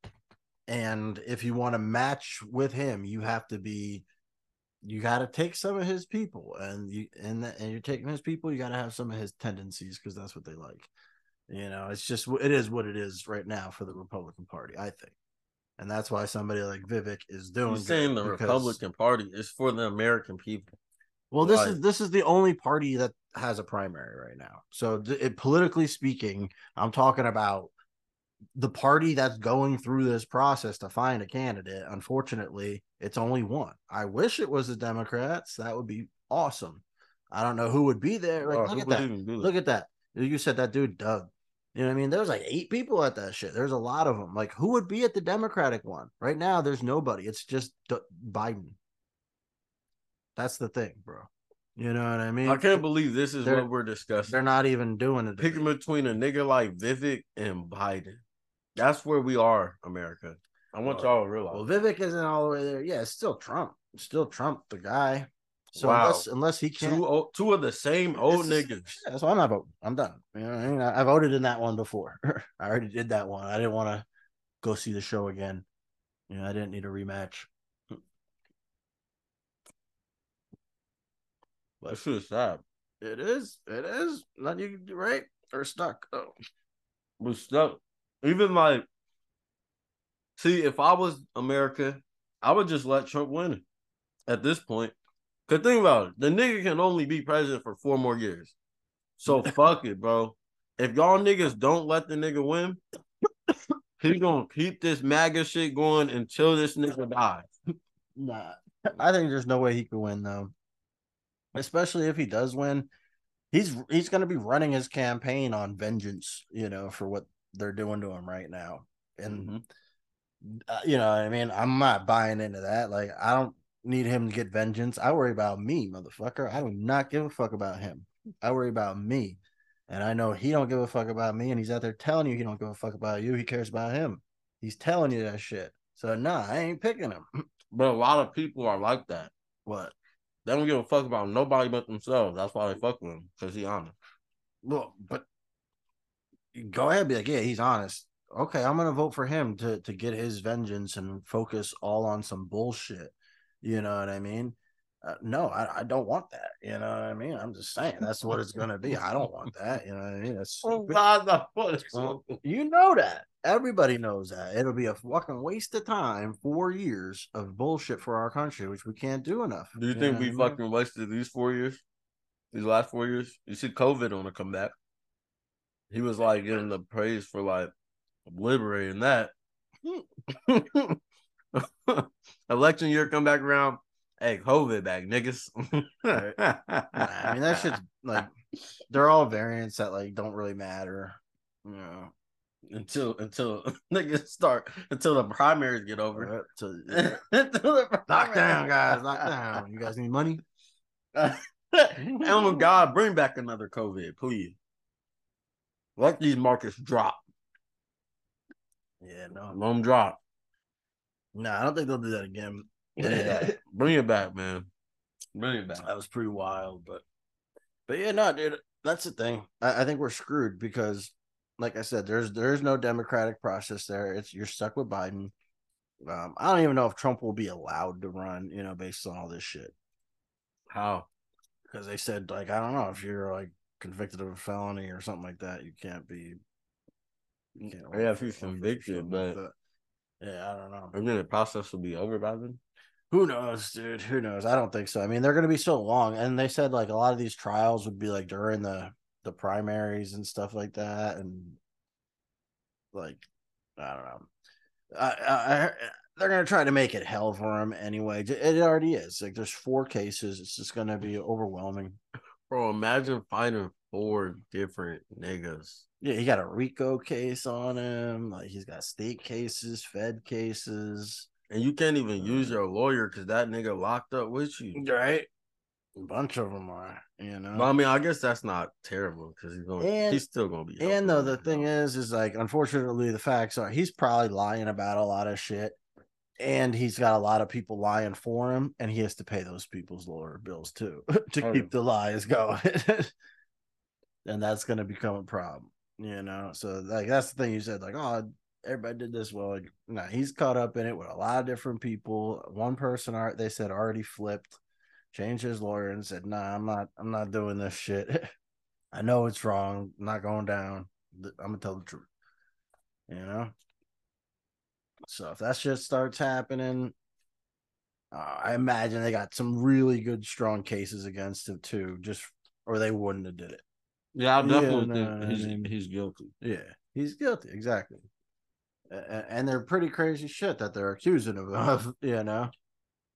And if you want to match with him, you have to be You got to take some of his people, and you and the, and you're taking his people. You got to have some of his tendencies because that's what they like. You know, it's just it is what it is right now for the Republican Party, I think, and that's why somebody like Vivek is doing. You're saying the because, Republican Party is for the American people. Well, this like, is this is the only party that has a primary right now. So, it, politically speaking, I'm talking about the party that's going through this process to find a candidate. Unfortunately, it's only one. I wish it was the Democrats. That would be awesome. I don't know who would be there. Like, oh, look at that. Look at that. You said that dude, Doug. You know what I mean? There was like eight people at that shit. There's a lot of them. Like, who would be at the Democratic one? Right now, there's nobody. It's just D- Biden. That's the thing, bro. You know what I mean? I can't believe this is they're, what we're discussing. They're not even doing it. Picking between a nigga like Vivek and Biden. That's where we are, America. I want y'all to realize. Well, Vivek isn't all the way there. Yeah, it's still Trump. It's still Trump, the guy. So wow. unless, unless he can't. Two, old, two of the same old this, niggas. Yeah, that's why I'm not voting. I'm done. You know what I mean? I, I voted in that one before. I already did that one. I didn't want to go see the show again. You know, I didn't need a rematch. That shit's sad. It is. It is. Not you can do right. Or stuck. Oh. We're stuck. Even like, see, if I was America, I would just let Trump win it at this point. Because think about it. The nigga can only be president for four more years. So fuck it, bro. If y'all niggas don't let the nigga win, he's going to keep this MAGA shit going until this nigga dies. Nah. I think there's no way he could win, though. Especially if he does win. He's he's going to be running his campaign on vengeance, you know, for what they're doing to him right now. And, mm-hmm. uh, you know, I mean, I'm not buying into that. Like, I don't need him to get vengeance. I worry about me, motherfucker. I do not give a fuck about him. I worry about me. And I know he don't give a fuck about me. And he's out there telling you he don't give a fuck about you. He cares about him. He's telling you that shit. So, nah, I ain't picking him. But a lot of people are like that. What? They don't give a fuck about nobody but themselves. That's why they fuck with him, because he's honest. Well, but go ahead and be like, yeah, he's honest. Okay, I'm going to vote for him to, to get his vengeance and focus all on some bullshit. You know what I mean? Uh, no, I, I don't want that. You know what I mean? I'm just saying that's what it's going to be. I don't want that. You know what I mean? That's oh, God, well, you know that. Everybody knows that. It'll be a fucking waste of time, four years of bullshit for our country, which we can't do enough. Do you, you think we fucking mean? wasted these four years? These last four years? You see COVID on a comeback. He was like getting the praise for like liberating that. Election year come back around. Hey, COVID back, niggas. I mean, that shit's like, they're all variants that like don't really matter. You know. Until until niggas start until the primaries get over. Right, to, yeah. until the knock down, guys, knock down. You guys need money. Oh my God, bring back another COVID, please. Let these markets drop. Yeah, no, let them drop. No, nah, I don't think they'll do that again. Yeah, bring it back, man. Bring it back. That was pretty wild, but but yeah, no, dude, that's the thing. I, I think we're screwed because. Like I said, there's there's no democratic process there. It's you're stuck with Biden. Um, I don't even know if Trump will be allowed to run, you know, based on all this shit. How? Because they said, like, I don't know, if you're like convicted of a felony or something like that, you can't be. You can't yeah, if you're convicted, but like yeah, I don't know. I mean, the process will be over by then. Who knows, dude? Who knows? I don't think so. I mean, they're gonna be so long, and they said like a lot of these trials would be like during the. the primaries and stuff like that, and like I don't know, I, I, they're gonna try to make it hell for him anyway. It already is. Like there's four cases. It's just gonna be overwhelming, bro. Imagine fighting four different niggas. Yeah, he got a RICO case on him. Like he's got state cases, Fed cases, and you can't even uh, use your lawyer because that nigga locked up with you, right? A bunch of them are, you know. But, I mean, I guess that's not terrible because he's going. And, he's still going to be. And though the thing is, is like, unfortunately, the facts are he's probably lying about a lot of shit, and he's got a lot of people lying for him, and he has to pay those people's lawyer bills too to oh, keep yeah. the lies going. And that's going to become a problem, you know. So like, that's the thing you said, like, oh, everybody did this. Well, like, no, nah, he's caught up in it with a lot of different people. One person, art they said, already flipped. Changed his lawyer and said, nah, I'm not I'm not doing this shit. I know it's wrong. I'm not going down. I'm going to tell the truth. You know? So if that shit starts happening, uh, I imagine they got some really good, strong cases against him, too, just or they wouldn't have did it. Yeah, I definitely yeah, no, think he's, I mean, he's guilty. Yeah, he's guilty. Exactly. And, and they're pretty crazy shit that they're accusing him of, you know?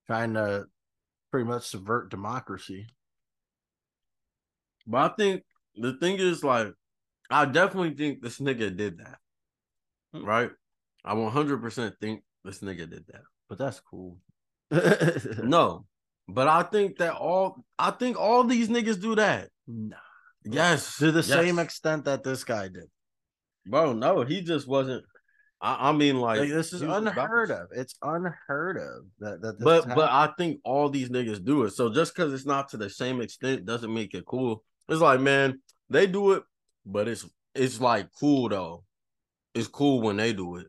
Trying to pretty much subvert democracy. But I think the thing is, like, I definitely think this nigga did that. Hmm. Right? I one hundred percent think this nigga did that. But that's cool. No. But I think that all, I think all these niggas do that. Nah. Yes. To the yes. same extent that this guy did. Bro, no. He just wasn't. I, I mean, like, like this is unheard of. It's unheard of. That, that but happened. But I think all these niggas do it. So just because it's not to the same extent doesn't make it cool. It's like, man, they do it, but it's it's like cool though. It's cool when they do it,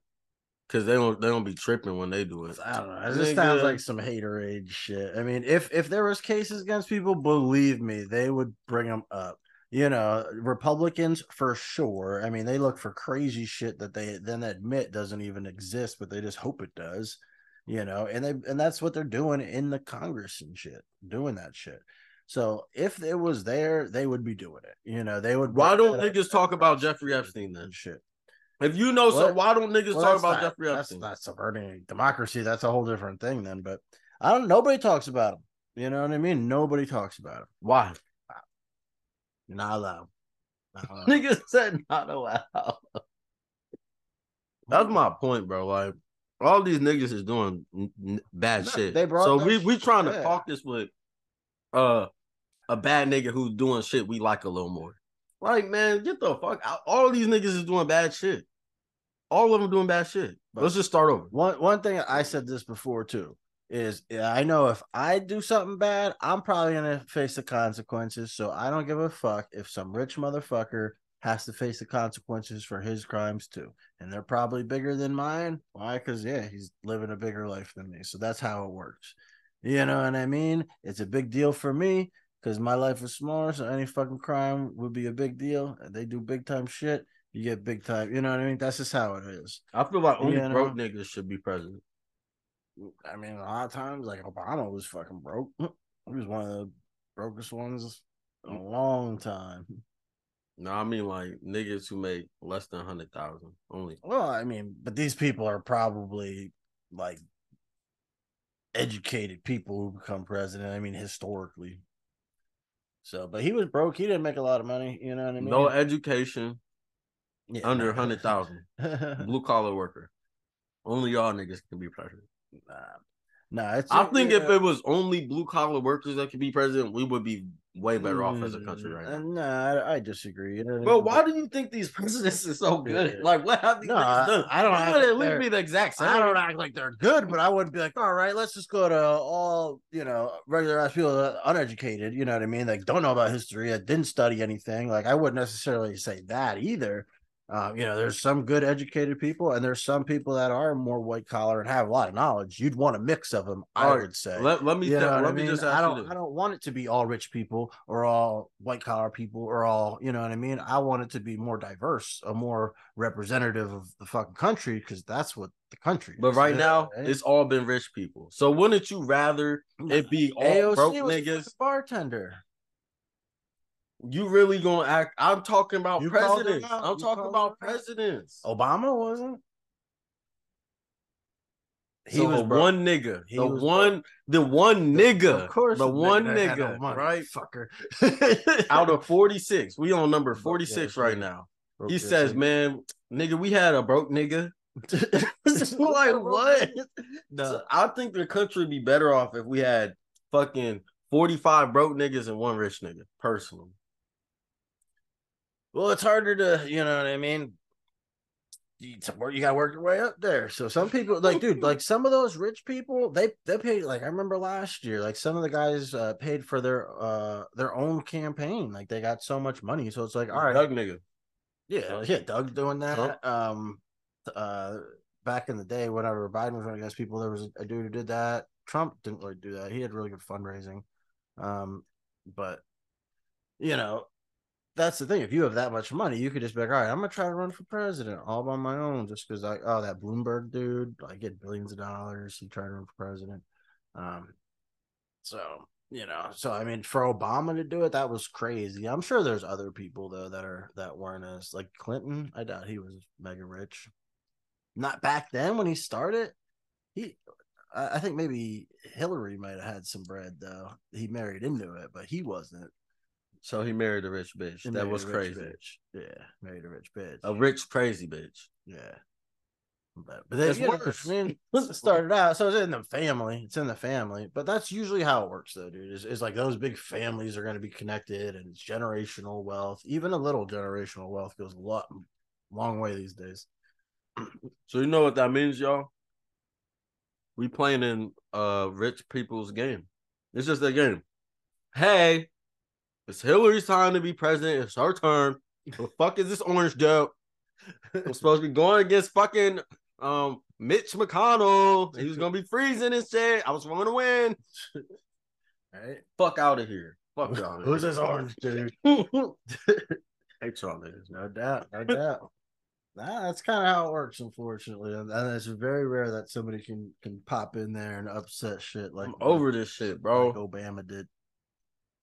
cause they don't they don't be tripping when they do it. I don't know. It just sounds like some haterade shit. I mean, if if there was cases against people, believe me, they would bring them up. You know, Republicans for sure. I mean, they look for crazy shit that they then admit doesn't even exist, but they just hope it does, you know, and they and that's what they're doing in the Congress and shit, doing that shit. So if it was there, they would be doing it. You know, they would. Why don't niggas talk about Jeffrey Epstein then? Shit. If you know, so why don't niggas well, talk about not, Jeffrey Epstein? That's not subverting democracy. That's a whole different thing then, but I don't, nobody talks about him. You know what I mean? Nobody talks about him. Why? Not allowed. Not allowed. Niggas said not allowed. That's my point, bro. Like, all these niggas is doing n- n- bad no, shit. They brought so we we trying shit. to talk this with uh a bad nigga who's doing shit we like a little more. Like, man, get the fuck out. All these niggas is doing bad shit. All of them doing bad shit. But let's just start over. One one thing I said this before too. Is I know if I do something bad, I'm probably going to face the consequences. So I don't give a fuck if some rich motherfucker has to face the consequences for his crimes too. And they're probably bigger than mine. Why? Because, yeah, he's living a bigger life than me. So that's how it works. You know what I mean? It's a big deal for me because my life is smaller. So any fucking crime would be a big deal. They do big time shit. You get big time. You know what I mean? That's just how it is. I feel like only you know? broke niggas should be president. I mean, a lot of times, like, Obama was fucking broke. He was one of the brokest ones in a long time. No, I mean, like, niggas who make less than one hundred thousand dollars only. Well, I mean, but these people are probably, like, educated people who become president. I mean, historically. So, but he was broke. He didn't make a lot of money. You know what I mean? No education. Yeah. Under one hundred thousand dollars. Blue-collar worker. Only y'all niggas can be president. Nah, nah. It's, I think yeah. if it was only blue collar workers that could be president, we would be way better off as a country right now. Nah, I, I disagree. You know, but why do you think these presidents are so good? Yeah. Like, what have these no, done? I don't. Act at least be the exact same. I don't act like they're good, but I wouldn't be like, all right, let's just go to all you know regular ass people, that are uneducated. You know what I mean? Like, don't know about history, that didn't study anything. Like, I wouldn't necessarily say that either. Um, you know, there's some good educated people and there's some people that are more white collar and have a lot of knowledge. You'd want a mix of them, I all would say. Let, let me, th- let I me mean? just ask I don't, you I don't want it to be all rich people or all white collar people or all, you know what I mean? I want it to be more diverse, a more representative of the fucking country because that's what the country is. But right now, right? It's all been rich people. So wouldn't you rather it be all A O C broke niggas? A bartender. You really gonna act? I'm talking about you presidents. I'm you talking about presidents. Obama wasn't. He so was the one nigga. He the was one, broke. the one nigga. Of course, the one nigga, nigga right? Fucker. Out of forty-six, we on number forty-six yeah, right yeah. now. Broke he says, nigga. "Man, nigga, we had a broke nigga." Like what? No, so I think the country would be better off if we had fucking forty-five broke niggas and one rich nigga. Personally. Well, it's harder to, you know what I mean? You, you got to work your way up there. So some people, like, dude, like some of those rich people, they they paid, like, I remember last year, like some of the guys uh, paid for their uh, their own campaign. Like, they got so much money. So it's like, all right. Doug nigga. Yeah, yeah, Doug doing that. Huh? Um, uh, Back in the day, whenever Biden was running against people, there was a dude who did that. Trump didn't really do that. He had really good fundraising. Um, But, you know. That's the thing. If you have that much money, you could just be like, all right, I'm going to try to run for president all by my own just because, like, oh, that Bloomberg dude, I like, get billions of dollars. He tried to run for president. Um, So, you know, so, I mean, for Obama to do it, that was crazy. I'm sure there's other people, though, that are that weren't as, like, Clinton. I doubt he was mega rich. Not back then when he started. He, I, I think maybe Hillary might have had some bread, though. He married into it, but he wasn't. So he married a rich bitch. He that was crazy. Bitch. Yeah, married a rich bitch. A rich crazy bitch. Yeah, but but that's worse. Know, I mean, it started out so it's in the family. It's in the family, but that's usually how it works, though, dude. It's, it's like those big families are going to be connected, and it's generational wealth. Even a little generational wealth goes a lot long way these days. So you know what that means, y'all? We playing in uh rich people's game. It's just a game. Hey, it's Hillary's time to be president. It's her turn. The fuck is this orange dope? I'm supposed to be going against fucking um Mitch McConnell. He was gonna be freezing and shit. I was going to win. All right. Fuck out of here. Fuck y'all. Who's this orange dude? Hey, y'all niggas. No doubt. No doubt. Nah, that's kind of how it works, unfortunately. And it's very rare that somebody can, can pop in there and upset shit. Like I'm over this shit, bro. Like Obama did.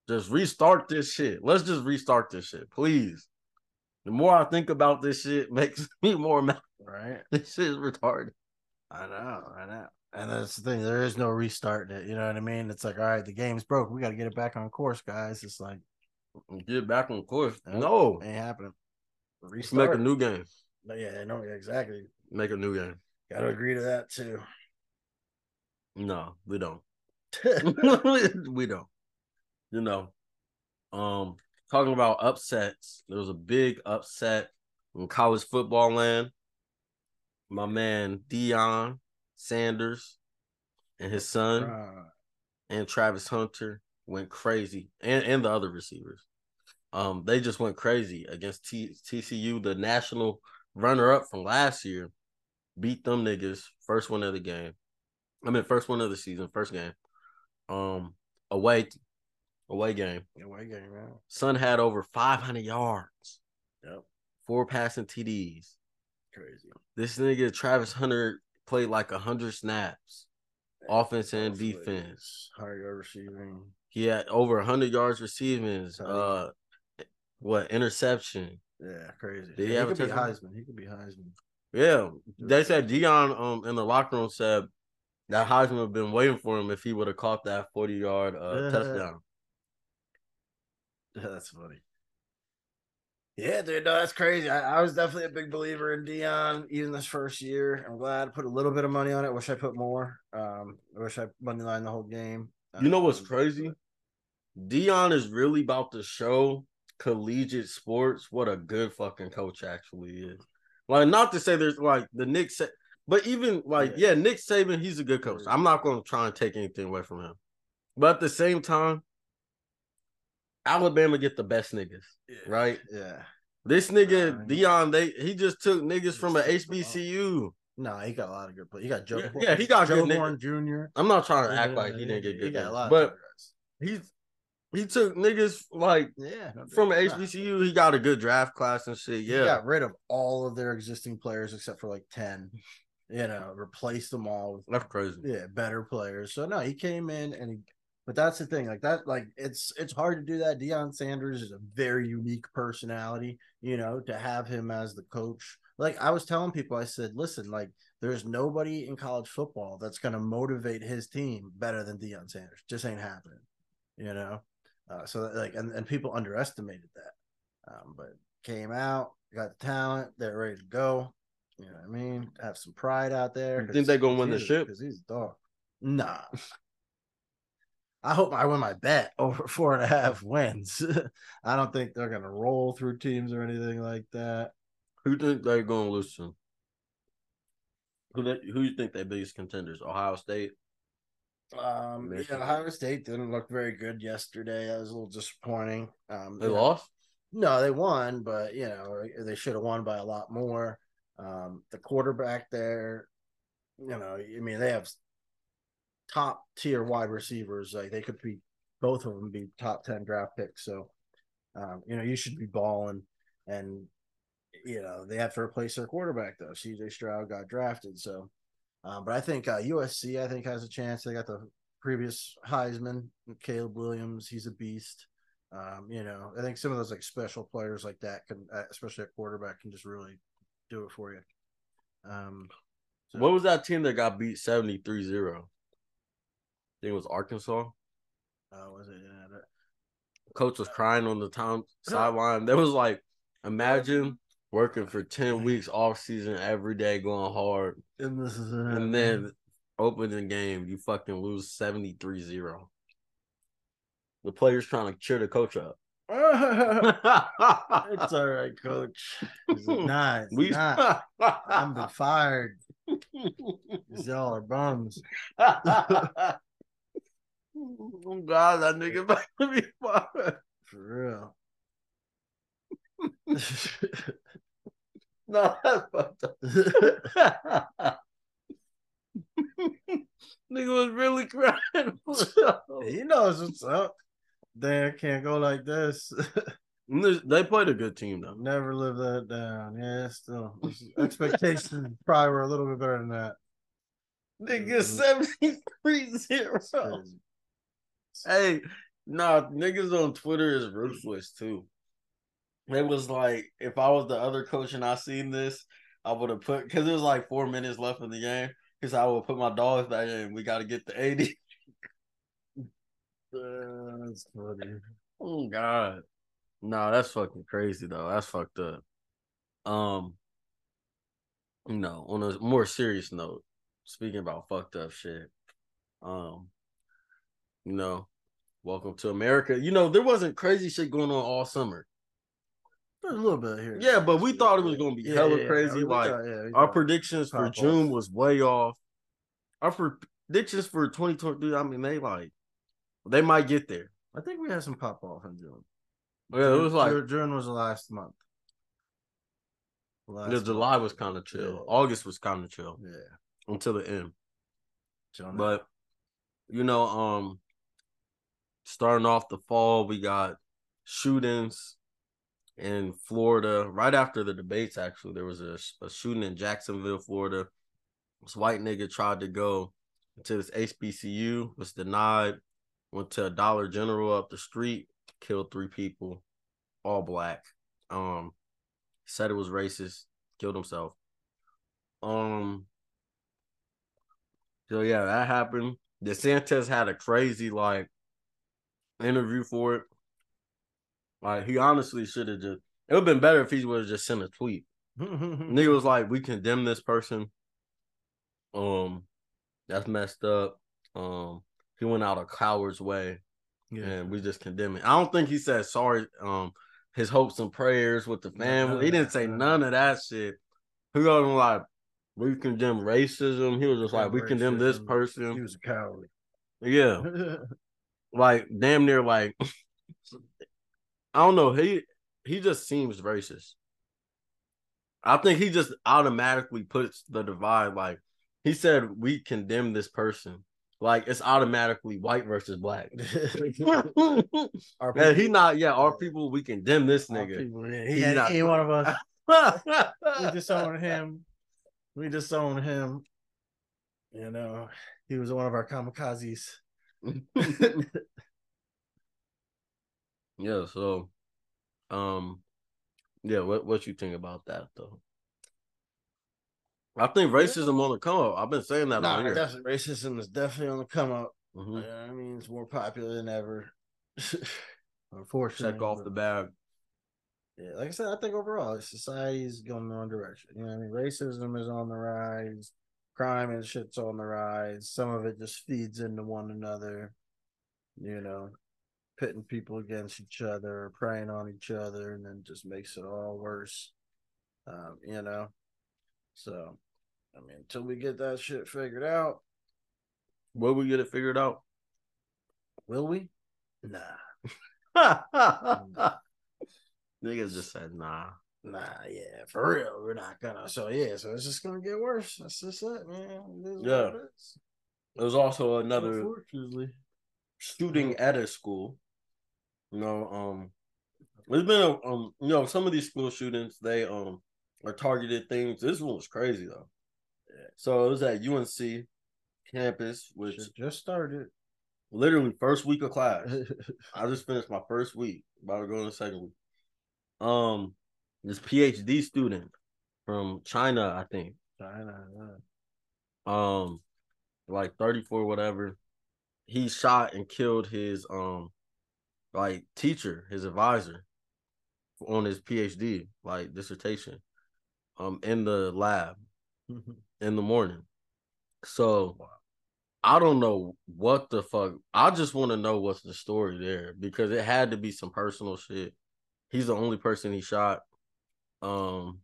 Just restart this shit. Let's just restart this shit, please. The more I think about this shit, makes me more mad. Right? This shit is retarded. I know, I know. And that's the thing. There is no restarting it. You know what I mean? It's like, all right, the game's broke. We got to get it back on course, guys. It's like, get back on course. No, ain't happening. Restart. Make a new game. But yeah, no, exactly. Make a new game. Got to agree to that too. No, we don't. We don't. You know, um, talking about upsets, there was a big upset in college football land. My man Deion Sanders and his son uh, and Travis Hunter went crazy, and, and the other receivers. Um, they just went crazy against T- TCU, the national runner-up from last year. Beat them niggas. First one of the game. I mean, first one of the season, first game. Um, away, away game. Away game, man. Son had over five hundred yards. Yep. Four passing T Ds. Crazy. This nigga, Travis Hunter, played like one hundred snaps. That's offense and awesome. Defense. one hundred yard receiving. He had over one hundred yards receiving. Uh, what, interception. Yeah, crazy. Did he, yeah, he could be Heisman. He could be Heisman. Yeah. They said Deion um in the locker room said that Heisman would have been waiting for him if he would have caught that forty-yard uh, yeah. touchdown. Yeah, that's funny. Yeah, dude, no, that's crazy. I, I was definitely a big believer in Deion even this first year. I'm glad I put a little bit of money on it. Wish I put more. Um, I wish I money lined the whole game. Um, you know what's crazy? Deion is really about to show collegiate sports what a good fucking coach actually is. Like, not to say there's like the Nick, Sa- but even like, yeah. yeah, Nick Saban, he's a good coach. I'm not going to try and take anything away from him. But at the same time, Alabama get the best niggas, yeah. right? Yeah. This nigga, Deion, they he just took niggas from an H B C U. No, nah, he got a lot of good players. He got Joe. Yeah, yeah he got Joe Warren Junior. I'm not trying to act yeah, like he didn't get good. He got a lot but he's He took niggas like yeah, from H B C U. He got a good draft class and shit. Yeah, he got rid of all of their existing players except for like ten. You know, replaced them all with that's crazy. Yeah, better players. So no, he came in and he. But that's the thing, like that, like it's it's hard to do that. Deion Sanders is a very unique personality. You know, to have him as the coach. Like I was telling people, I said, listen, like there's nobody in college football that's gonna motivate his team better than Deion Sanders. Just ain't happening. You know. Uh, so, that, like, and, and people underestimated that, um, but came out, got the talent, they're ready to go. You know what I mean? Have some pride out there. You think they're going to win the ship? Because he's a dog. Nah. I hope I win my bet over four and a half wins. I don't think they're going to roll through teams or anything like that. Who do you think they're going to lose to? Who do you think their biggest contenders? Ohio State? Um, yeah, Ohio State didn't look very good yesterday. That was a little disappointing. Um, they lost? No, they won, but you know they should have won by a lot more. Um, the quarterback there, you know, I mean they have top tier wide receivers. Like they could be, both of them be top ten draft picks. So, um, you know, you should be balling, and you know they have to replace their quarterback though. C J Stroud got drafted, so. Um, but I think uh, U S C, I think, has a chance. They got the previous Heisman, Caleb Williams. He's a beast. Um, you know, I think some of those like special players like that can, especially at quarterback, can just really do it for you. Um, so. What was that team that got beat seventy-three zero? I think it was Arkansas. Oh, was it? Yeah, that... Coach was crying on the time sideline. There was like, imagine. Working for ten weeks off season every day, going hard, and, this is it, and then man. Opening game, you fucking lose seventy-three zero. The players trying to cheer the coach up. It's all right, coach. It's not. It's we... not. I'm been fired. Y'all are bums. Oh God, that nigga about to be fired. For real. No, that's fucked up. Nigga was really crying. He knows what's up. Damn, can't go like this. They played a good team, though. Never live that down. Yeah, still. Expectations probably were a little bit better than that. Nigga, seventy-three zero. Hey, nah, niggas on Twitter is ruthless, too. It was like, if I was the other coach and I seen this, I would have put, because it was like four minutes left in the game, because I would put my dogs back in. We got to get the eighty. Uh, that's funny. Oh God, no, that's fucking crazy though. That's fucked up. Um, you know, on a more serious note, speaking about fucked up shit, um, you know, welcome to America. You know, there wasn't crazy shit going on all summer. A little bit here. Yeah, but we thought it was gonna be yeah, hella yeah, crazy. Yeah, like thought, yeah, our predictions for June off. was way off. Our predictions for twenty twenty-three. I mean, they like. They might get there. I think we had some pop off in June. Yeah, it was like June was the last month. Last yeah, July month. was kind of chill. Yeah. August was kind of chill. Yeah, until the end. Jonah. But you know, um, starting off the fall, we got shootings in Florida. Right after the debates, actually, there was a, a shooting in Jacksonville, Florida. This white nigga tried to go to this H B C U, was denied. Went to a Dollar General up the street, killed three people, all black. Um, said it was racist, killed himself. Um, so yeah, that happened. DeSantis had a crazy like interview for it. Like he honestly should have just. It would have been better if he would have just sent a tweet. Nigga was like, "We condemn this person. Um, that's messed up. Um." He went out a coward's way, yeah. and we just condemn it. I don't think he said sorry, um, his hopes and prayers with the family. He didn't say none of that shit. He wasn't like, we condemn racism. He was just like, we racism. condemn this person. He was a coward. Yeah. Like, damn near like, I don't know. He, he just seems racist. I think he just automatically puts the divide. Like, he said, we condemn this person. Like it's automatically white versus black. Man, he not yeah. Our people, we condemn this nigga. People, yeah. He, he had not, any one of us. We disowned him. We disowned him. You know, he was one of our kamikazes. Yeah. So, um, yeah. What what you think about that though? I think racism yeah. on the come up. I've been saying that nah, all year. Definitely, racism is definitely on the come up. Mm-hmm. You know what I mean, it's more popular than ever. Unfortunately, check off the bag. Yeah, like I said, I think overall society is going in the wrong direction. You know what I mean? Racism is on the rise. Crime and shit's on the rise. Some of it just feeds into one another. You know, pitting people against each other, preying on each other, and then just makes it all worse. Um, you know, so. I mean, until we get that shit figured out. Will we get it figured out? Will we? Nah. Niggas just said nah. Nah, yeah. For real, we're not gonna. So, yeah, so it's just gonna get worse. That's just it, man. It yeah. There's also another shooting at a school. You know, um, there's been, a, um, you know, some of these school shootings, they, um, are targeted things. This one was crazy, though. So it was at U N C campus, which just started literally first week of class. I just finished my first week, about to go in the second week. Um, this PhD student from China, I think. China, yeah. Um, like thirty-four, whatever. He shot and killed his um, like teacher, his advisor, on his PhD, like dissertation, um, in the lab. In the morning. So wow. I don't know what the fuck. I just want to know what's the story there, because it had to be some personal shit. He's the only person he shot. Um,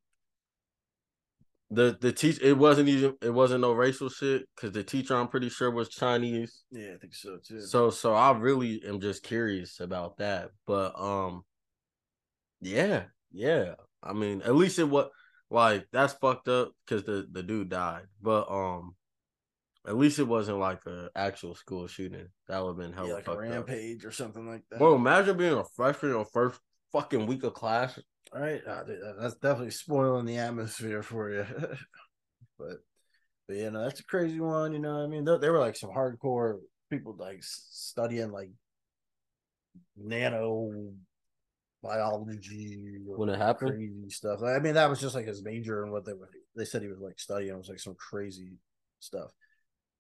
the the teach it wasn't even it wasn't no racial shit, because the teacher, I'm pretty sure, was Chinese. Yeah, I think so too. So so I really am just curious about that. But um, yeah, yeah. I mean, at least it was like, that's fucked up because the the dude died. But um. At least it wasn't like an actual school shooting. That would have been hella yeah, like fucked a rampage up. Or something like that. Bro, imagine being a freshman your first fucking week of class. All right, oh, dude, that's definitely spoiling the atmosphere for you. but, but you know, that's a crazy one. You know, I mean, there were like some hardcore people like studying like nano biology when it happened, crazy stuff. I mean, that was just like his major and what they were. They said he was like studying. It was like some crazy stuff.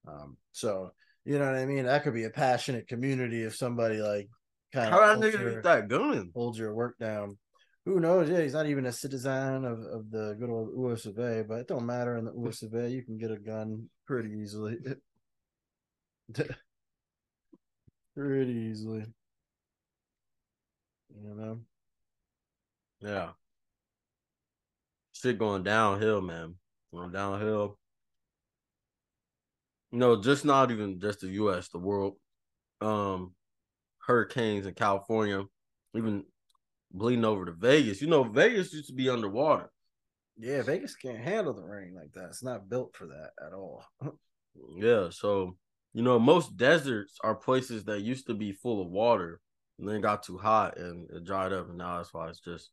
Um, so you know what I mean? That could be a passionate community if somebody like kind of how that nigga that gun holds your work down. Who knows? Yeah, he's not even a citizen of, of the good old U S of A, but it don't matter. In the U S of A, you can get a gun pretty easily. pretty easily. You know? Yeah. Shit going downhill, man. Going downhill. No, just not even just the U S, the world. Um, hurricanes in California, even bleeding over to Vegas. You know, Vegas used to be underwater. Yeah, Vegas can't handle the rain like that. It's not built for that at all. Yeah, so, you know, most deserts are places that used to be full of water and then got too hot and it dried up. And now that's why it's just,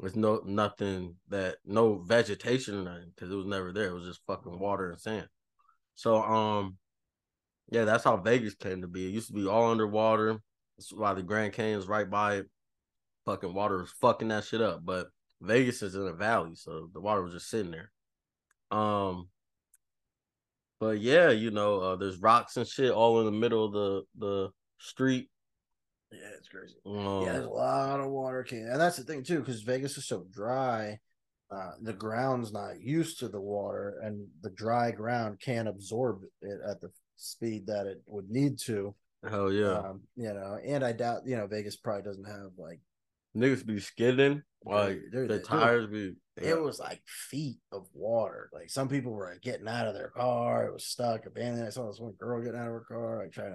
there's no nothing that, no vegetation or nothing, because it was never there. It was just fucking water and sand. So, um, yeah, that's how Vegas came to be. It used to be all underwater. That's why the Grand Canyon's right by it. Fucking water was fucking that shit up. But Vegas is in a valley, so the water was just sitting there. Um, but yeah, you know, uh, there's rocks and shit all in the middle of the, the street. Yeah, it's crazy. Um, yeah, there's a lot of water. Can- and that's the thing, too, because Vegas is so dry. Uh, the ground's not used to the water, and the dry ground can't absorb it at the speed that it would need to. Hell yeah. Um, you know, and I doubt, you know, Vegas probably doesn't have, like... Niggas be skidding. Like, dude, the dude, tires dude, be... Yeah. It was, like, feet of water. Like, some people were getting out of their car. It was stuck, abandoned. I saw this one girl getting out of her car, like, trying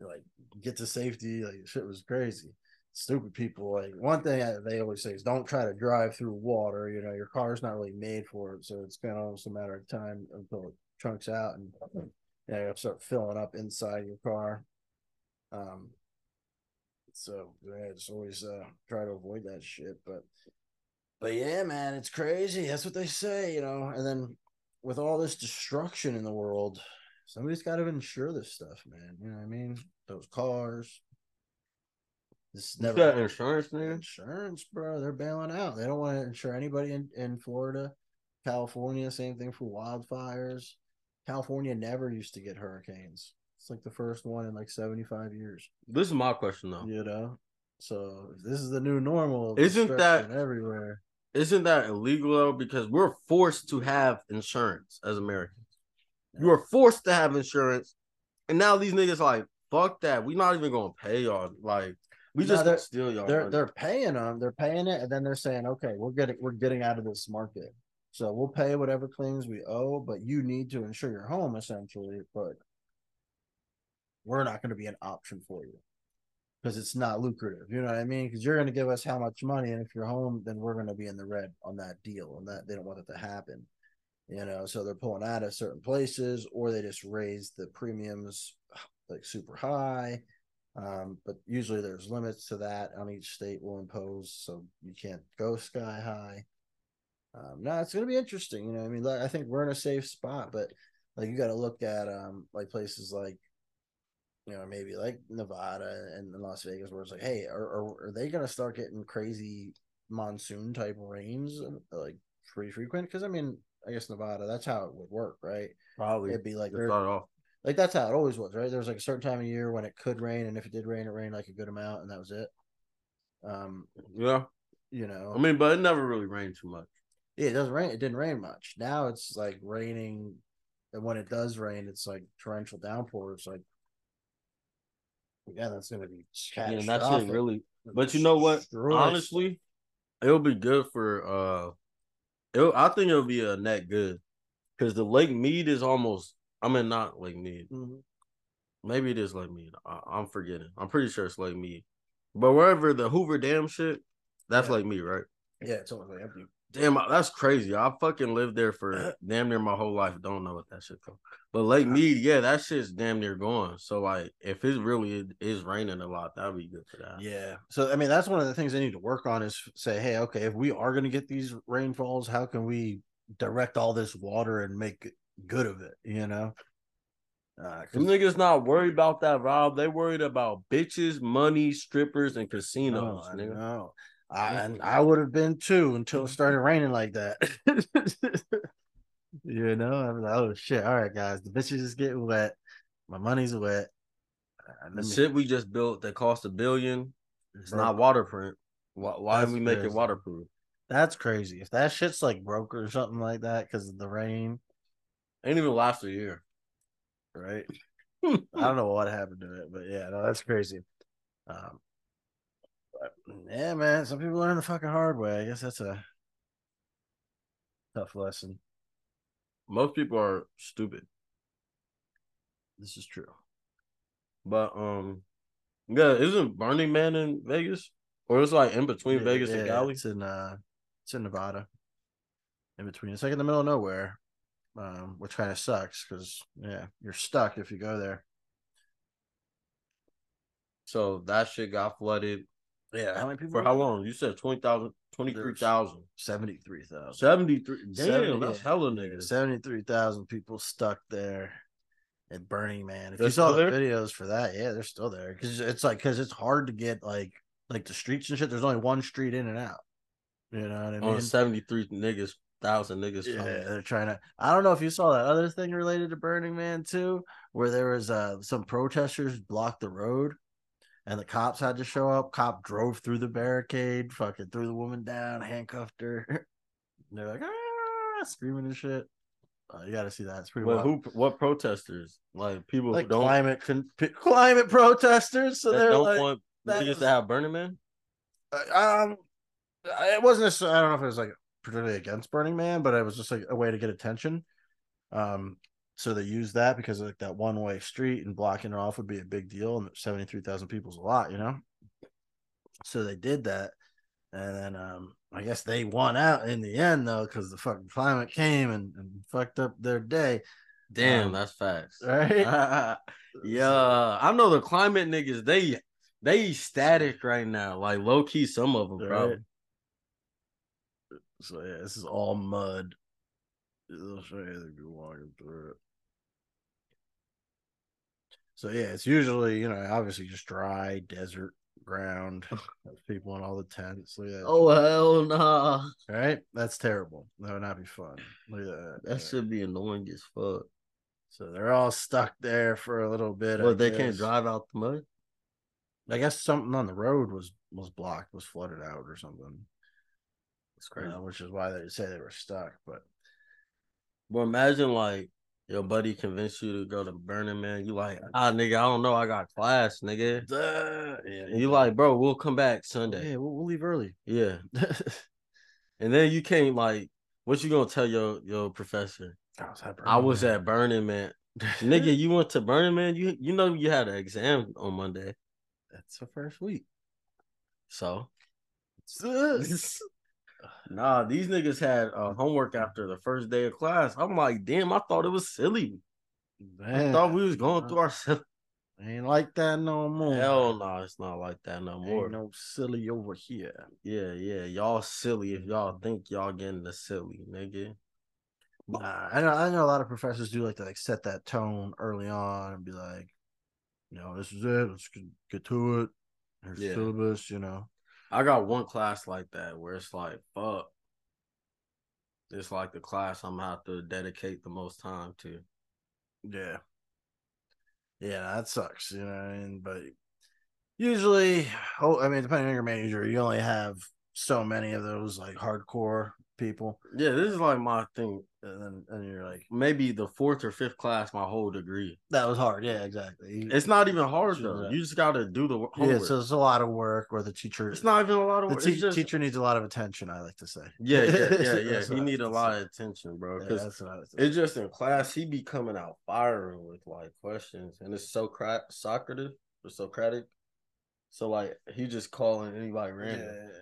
to, like, get to safety. Like, shit was crazy. Stupid people, like, one thing they always say is don't try to drive through water. You know, your car's not really made for it, so it's kind of almost a matter of time until it chunks out and you know, you'll start filling up inside your car. Um, so yeah, just always uh, try to avoid that shit. But, but yeah, man, it's crazy. That's what they say, you know. And then with all this destruction in the world, somebody's got to insure this stuff, man. You know what I mean? Those cars. This is never got insurance, man. Insurance, bro. They're bailing out. They don't want to insure anybody in, in Florida, California. Same thing for wildfires. California never used to get hurricanes. It's like the first one in like seventy-five years. This is my question, though. You know, so this is the new normal. Isn't that everywhere? Isn't that illegal though? Because we're forced to have insurance as Americans. You are forced to have insurance, and now these niggas like fuck that. We're not even gonna pay y'all like. We no, just they're, steal y'all. They're money. They're paying them. They're paying it, and then they're saying, "Okay, we're getting we're getting out of this market, so we'll pay whatever claims we owe, but you need to insure your home essentially. But we're not going to be an option for you because it's not lucrative. You know what I mean? Because you're going to give us how much money, and if you're home, then we're going to be in the red on that deal, and that they don't want it to happen. You know, so they're pulling out of certain places, or they just raise the premiums like super high." Um, but usually there's limits to that on each state will impose, so you can't go sky high. Um, no, it's going to be interesting. You know, I mean, like, I think we're in a safe spot, but like you got to look at um, like places like, you know, maybe like Nevada and Las Vegas, where it's like, hey, are are, are they going to start getting crazy monsoon type rains like pretty frequent? Because I mean, I guess Nevada, that's how it would work, right? Probably it'd be like start off. Like, that's how it always was, right? There was, like, a certain time of year when it could rain, and if it did rain, it rained, like, a good amount, and that was it. Um, yeah. You know. I mean, but it never really rained too much. Yeah, it doesn't rain. It didn't rain much. Now it's, like, raining And when it does rain, it's like torrential downpour. It's like, yeah, that's going to be catastrophic. Yeah, that's it, really. But you know what? Honestly, it'll be good for uh, it'll, I think it'll be a net good because the Lake Mead is almost. I mean, not Lake Mead. Mm-hmm. Maybe it is Lake Mead. I, I'm forgetting. I'm pretty sure it's Lake Mead. But wherever the Hoover Dam shit, that's yeah. Lake Mead, right? Yeah, it's almost like empty. Damn, that's crazy. I fucking lived there for damn near my whole life. Don't know what that shit comes. But Lake Mead, yeah, that shit's damn near gone. So, like, if it really is raining a lot, that would be good for that. Yeah. So, I mean, that's one of the things they need to work on is say, hey, okay, if we are going to get these rainfalls, how can we direct all this water and make good of it, you know? Uh, Them niggas not worried about that, Rob. They worried about bitches, money, strippers, and casinos. Oh, nigga. I know. I, and I would have been too until it started raining like that. You know, I was like, oh shit! All right, guys, the bitches is getting wet. My money's wet. The shit we just built that cost a billion. It's broke. Not waterproof. Why, why did we make crazy. It waterproof? That's crazy. If that shit's like broke or something like that because of the rain, ain't even last a year, right? I don't know what happened to it, but yeah, no, that's crazy. Um. Yeah, man. Some people learn the fucking hard way. I guess that's a tough lesson. Most people are stupid. This is true. But um, yeah, isn't Burning Man in Vegas, or it's like in between yeah, Vegas yeah, and Cali? It's in uh, it's in Nevada. In between, it's like in the middle of nowhere, um, which kind of sucks because yeah, you're stuck if you go there. So that shit got flooded. Yeah, how many people? For how long? You said twenty thousand, twenty-three thousand. seventy-three thousand. seventy-three. Damn, seventy, that's hella niggas. seventy-three thousand people stuck there at Burning Man. If they're you saw the there? videos for that, yeah, they're still there. Because it's like, because it's hard to get like, like the streets and shit. There's only one street in and out. You know what I mean? On seventy-three niggas, thousand niggas. Yeah, coming. They're trying to. I don't know if you saw that other thing related to Burning Man too, where there was uh, some protesters blocked the road. And the cops had to show up. Cop drove through the barricade, fucking threw the woman down, handcuffed her. And they're like, ah, screaming and shit. Uh, you got to see that. It's pretty well, wild. Who, what protesters? Like people like who don't climate con- climate protesters. So they're don't like, want niggas was... to have Burning Man. Uh, um, it wasn't. Necessarily, I don't know if it was like particularly against Burning Man, but it was just like a way to get attention. Um. So they use that because like that one way street and blocking it off would be a big deal, and seventy-three thousand people is a lot, you know. So they did that, and then um, I guess they won out in the end though because the fucking climate came and, and fucked up their day. Damn, um, that's facts, right? Yeah, I know the climate niggas. They they static right now, like low key. Some of them, bro. Right? So yeah, this is all mud. I'll show you the good walking through it. So yeah, it's usually, you know, obviously just dry desert ground. There's people in all the tents. Look at that. Oh hell no! Nah. Right? That's terrible. That would not be fun. Look at that. That yeah. should be annoying as fuck. So they're all stuck there for a little bit. Well, they guess. can't drive out the mud. I guess something on the road was was blocked, was flooded out or something. It's crazy, you know, which is why they say they were stuck, but. But imagine, like, your buddy convinced you to go to Burning Man. You like, ah, nigga, I don't know. I got class, nigga. Uh, yeah, and you like, bro, we'll come back Sunday. Yeah, we'll, we'll leave early. Yeah. And then you can't, like, what you going to tell your, your professor? I was at Burning, I was at Burning Man. Nigga, you went to Burning Man? You, you know you had an exam on Monday. That's the first week. So? Nah, these niggas had uh, homework after the first day of class. I'm like, damn, I thought it was silly. Man, I thought we was going through our silly. Ain't like that no more. Hell no, nah, it's not like that no more. Ain't no silly over here. Yeah, yeah, y'all silly if y'all think y'all getting the silly, nigga. Nah, I know, I know a lot of professors do like to like set that tone early on and be like, you know, this is it. Let's get to it. Here's yeah. syllabus, you know. I got one class like that where it's like, fuck. It's like the class I'm going to have to dedicate the most time to. Yeah. Yeah, that sucks, you know what I mean? But usually, oh, I mean, depending on your manager, you only have so many of those like hardcore people. Yeah, this is like my thing. And, and you're like, maybe the fourth or fifth class, my whole degree. That was hard. Yeah, exactly. It's not even hard, though. Exactly. You just got to do the homework. Yeah, so it's a lot of work where the teacher... It's not even a lot of work. The te- just... teacher needs a lot of attention, I like to say. Yeah, yeah, yeah, yeah. He need a lot of attention, bro. Yeah, that's what I was saying. It's just in class, he be coming out firing with, like, questions. And it's so cra- Socratic or Socratic. So, like, he just calling anybody random. Yeah,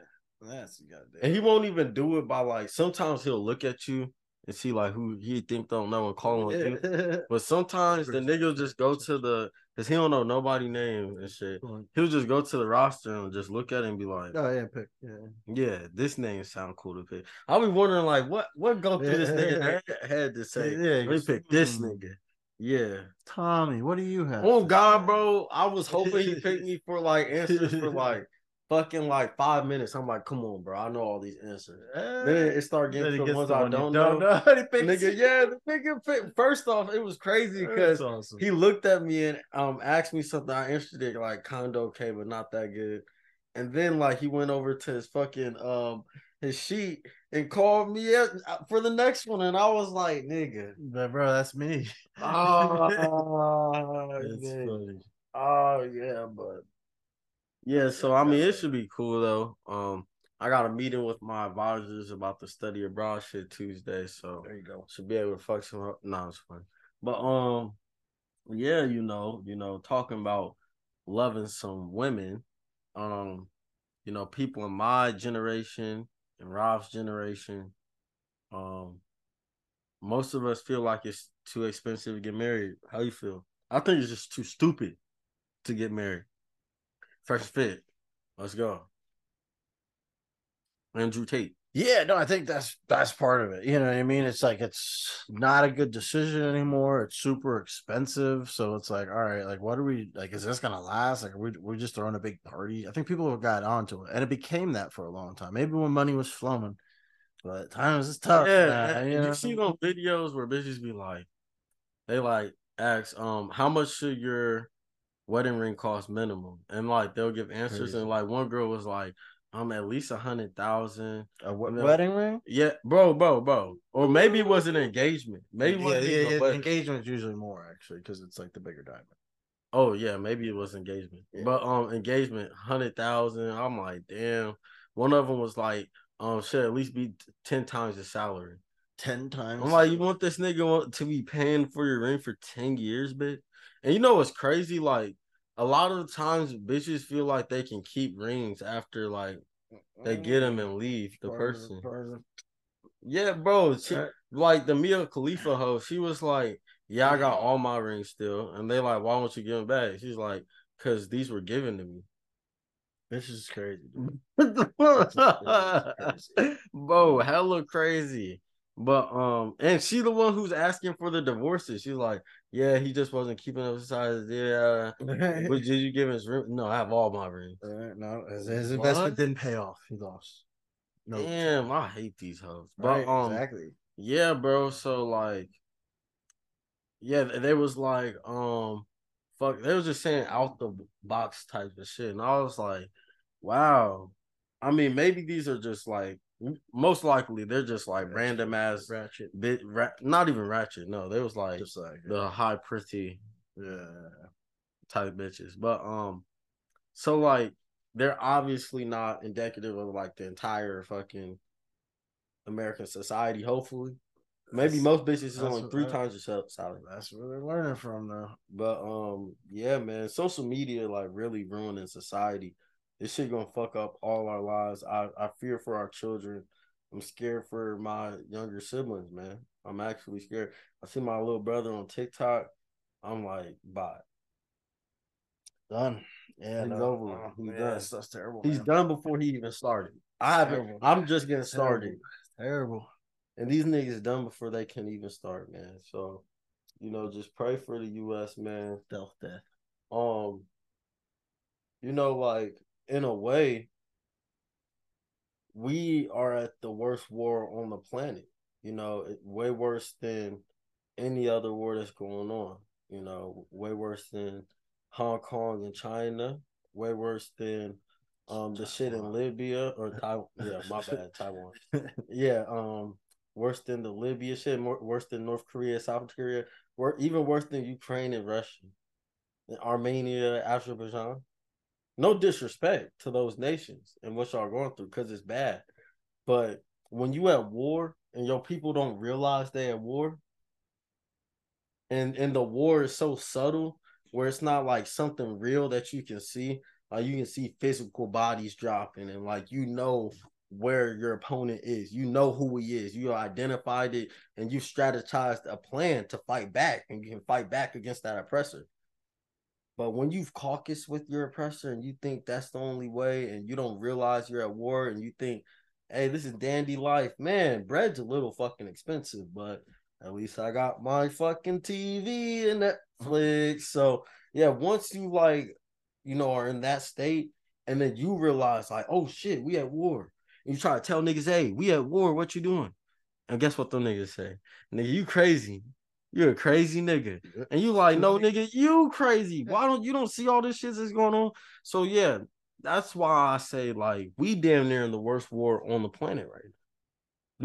that's goddamn. And he won't even do it by, like, sometimes he'll look at you and see, like, who he think don't know and call him. Yeah. But sometimes the nigga just go to the, because he don't know nobody name and shit. He'll just go to the roster and just look at it and be like, oh, yeah, pick. Yeah, yeah, this name sound cool to pick. I'll be wondering, like, what what go through yeah. this nigga yeah. had to say, yeah, we pick this nigga. Yeah. Tommy, what do you have? Oh, God, say? Bro. I was hoping he picked me for, like, answers for, like, fucking like five minutes. I'm like, come on, bro. I know all these answers. Hey, then it started getting to the ones I don't know. Don't know. Nigga, yeah, the nigga picked. First off, it was crazy because awesome. He looked at me and um asked me something I answered it like condo okay, but not that good. And then like he went over to his fucking um his sheet and called me up for the next one, and I was like, nigga, but bro, that's me. Oh, that's yeah. Funny. Oh yeah, but. Yeah, so, I mean, it should be cool, though. Um, I got a meeting with my advisors about the study abroad shit Tuesday, so... There you go. Should be able to fuck some up. No, it's funny. But, um, yeah, you know, you know, talking about loving some women, um, you know, people in my generation and Rob's generation, um, most of us feel like it's too expensive to get married. How you feel? I think it's just too stupid to get married. First fit. Let's go. Andrew Tate. Yeah, no, I think that's that's part of it. You know what I mean? It's like it's not a good decision anymore. It's super expensive. So it's like, all right, like what are we like, is this gonna last? Like we we're just throwing a big party. I think people got onto it and it became that for a long time. Maybe when money was flowing, but times is tough. Yeah, now, and, you, know? You see those videos where bitches be like, they like ask, um, how much should your wedding ring cost minimum, and like they'll give answers, and like one girl was like, "I'm at least a hundred thousand a w- wedding ring." Yeah, bro, bro, bro, or maybe it was an engagement. Maybe yeah, yeah, yeah. Engagement is usually more actually because it's like the bigger diamond. Oh yeah, maybe it was engagement, yeah. But um, engagement hundred thousand. I'm like, damn. One of them was like, um, should at least be ten times the salary. Ten times. I'm like, you want this nigga to be paying for your ring for ten years, bitch? And you know what's crazy? Like. A lot of the times, bitches feel like they can keep rings after, like, they get them and leave the person. person. Yeah, bro. She, like, the Mia Khalifa hoe, she was like, yeah, I got all my rings still. And they like, why won't you give them back? She's like, because these were given to me. This is crazy. Bro, hella crazy. But, um, and she the one who's asking for the divorces. She's like, yeah, he just wasn't keeping up his size. Yeah. But did you give his ring? No, I have all my rings. Uh, no, his, his investment didn't pay off. He lost. No. Damn, I hate these hoes. Right, but, um, exactly. Yeah, bro. So, like, yeah, they was like, um, fuck, they was just saying out the box type of shit. And I was like, wow. I mean, maybe these are just like, most likely, they're just like ratchet, random ass ratchet. Bit, ra- not even ratchet. No, they was like, just like the yeah. high pretty, yeah, type bitches. But um, so like they're obviously not indicative of like the entire fucking American society. Hopefully, maybe that's, most bitches is only three I, times yourself. Solid. That's where they're learning from though. But um, yeah, man, social media like really ruining society. This shit gonna fuck up all our lives. I, I fear for our children. I'm scared for my younger siblings, man. I'm actually scared. I see my little brother on TikTok. I'm like, bye. Done. Yeah, he's no, over. Oh, he's man, done. That's, that's terrible. He's man. Done before he even started. I haven't. I'm just getting started. Terrible. terrible. And these niggas done before they can even start, man. So, you know, just pray for the U S, man. Stealth death. Um, you know, like. In a way, we are at the worst war on the planet. You know, way worse than any other war that's going on. You know, way worse than Hong Kong and China. Way worse than Um, the Taiwan. shit in Libya or Taiwan. Yeah, my bad, Taiwan. Yeah, um, worse than the Libya shit. More, worse than North Korea, South Korea. Wor- even worse than Ukraine and Russia, and Armenia, Azerbaijan. No disrespect to those nations and what y'all going through, because it's bad. But when you at war and your people don't realize they at war, and and the war is so subtle where it's not like something real that you can see. Like you can see physical bodies dropping, and like you know where your opponent is. You know who he is. You identified it, and you strategized a plan to fight back, and you can fight back against that oppressor. But when you've caucused with your oppressor and you think that's the only way, and you don't realize you're at war, and you think, hey, this is dandy life. Man, bread's a little fucking expensive, but at least I got my fucking T V and Netflix. So, yeah, once you, like, you know, are in that state, and then you realize, like, oh, shit, we at war. And you try to tell niggas, hey, we at war, what you doing? And guess what them niggas say? Nigga, you crazy. You're a crazy nigga. And you like, no, nigga, you crazy. Why don't you don't see all this shit that's going on? So, yeah, that's why I say, like, we damn near in the worst war on the planet right now.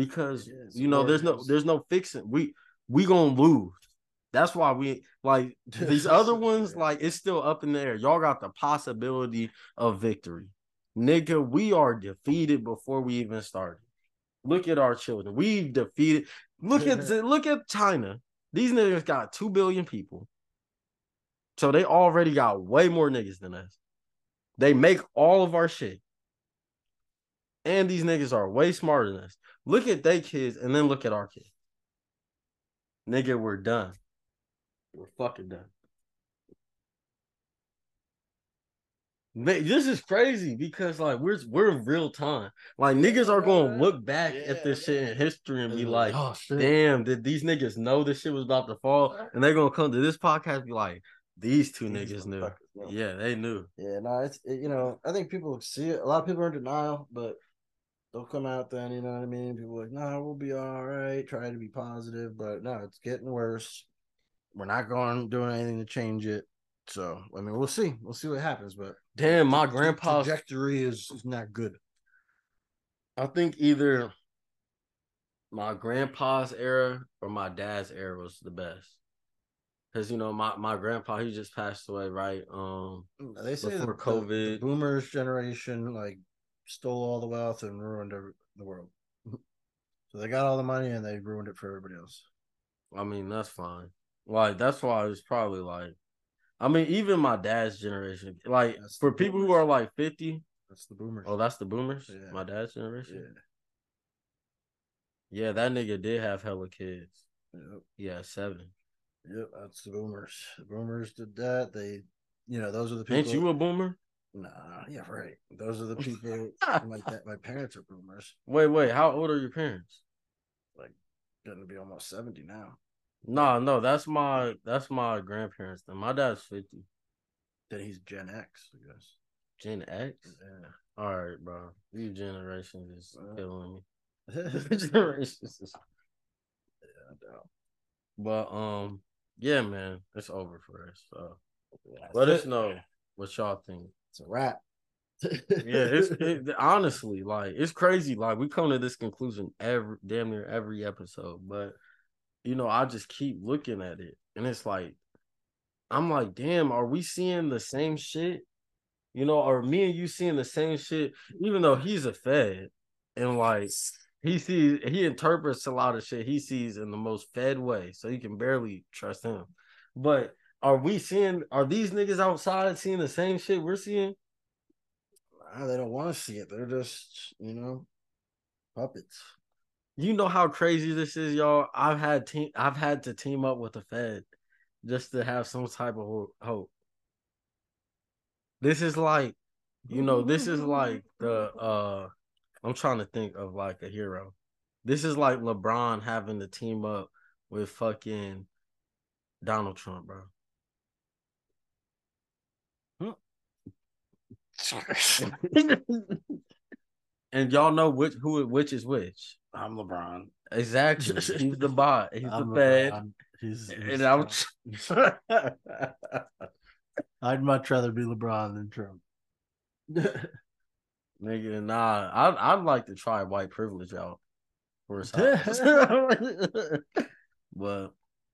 Because, yes, you know, there's no there's no fixing. We we going to lose. That's why we, like, these other ones, like, it's still up in the air. Y'all got the possibility of victory. Nigga, we are defeated before we even started. Look at our children. We've defeated. Look at Look at China. These niggas got two billion people. So they already got way more niggas than us. They make all of our shit. And these niggas are way smarter than us. Look at their kids and then look at our kids. Nigga, we're done. We're fucking done. This is crazy because, like, we're we're in real time. Like, niggas are going to look back yeah, at this shit in history and be like, oh, damn, did these niggas know this shit was about to fall? And they're going to come to this podcast and be like, these two these niggas knew. knew. Yeah, they knew. Yeah, no, nah, it's, it, you know, I think people see it. A lot of people are in denial, but they'll come out there and, you know what I mean? People are like, nah, we'll be all right. Try to be positive, but no, it's getting worse. We're not going doing anything to change it. So, I mean, we'll see. We'll see what happens, but damn, my grandpa's trajectory is, is not good. I think either my grandpa's era or my dad's era was the best. Because, you know, my, my grandpa, he just passed away, right? Um, they say before the, COVID. The, the boomers generation, like, stole all the wealth and ruined every, the world. So they got all the money and they ruined it for everybody else. I mean, that's fine. Like, that's why it's probably like, I mean, even my dad's generation, like, that's for people boomers. Who are, like, fifty. That's the boomers. Oh, that's the boomers? Yeah. My dad's generation? Yeah. Yeah, that nigga did have hella kids. Yep. Yeah, seven. Yep, that's the boomers. The boomers did that. They, you know, those are the people. Ain't you a boomer? Nah, yeah, right. Those are the people. Like that. My parents are boomers. Wait, wait, how old are your parents? Like, gonna be almost seventy now. No, no, that's my that's my grandparents. Then my dad's fifty. Then he's Gen X, I guess. Gen X? Yeah. All right, bro. These generations is uh, killing me. Generations is. Yeah, I know. But um, yeah, man, it's over for us. So yeah, let us know yeah. what y'all think. It's a wrap. Yeah, it's it, honestly like it's crazy. Like we come to this conclusion every damn near every episode, but. You know, I just keep looking at it. And it's like, I'm like, damn, are we seeing the same shit? You know, are me and you seeing the same shit? Even though he's a Fed. And, like, he sees, he interprets a lot of shit he sees in the most Fed way. So you can barely trust him. But are we seeing, are these niggas outside seeing the same shit we're seeing? Nah, they don't want to see it. They're just, you know, puppets. You know how crazy this is, y'all. I've had team, I've had to team up with the Fed just to have some type of hope. This is like, you know, this is like the. Uh, I'm trying to think of like a hero. This is like LeBron having to team up with fucking Donald Trump, bro. Huh? And y'all know which who which is which. I'm LeBron. Exactly. He's the bot. He's I'm the Fed. He's, he's and I'm I'd much rather be LeBron than Trump. Nigga, nah. I, I'd like to try white privilege out for a second. But,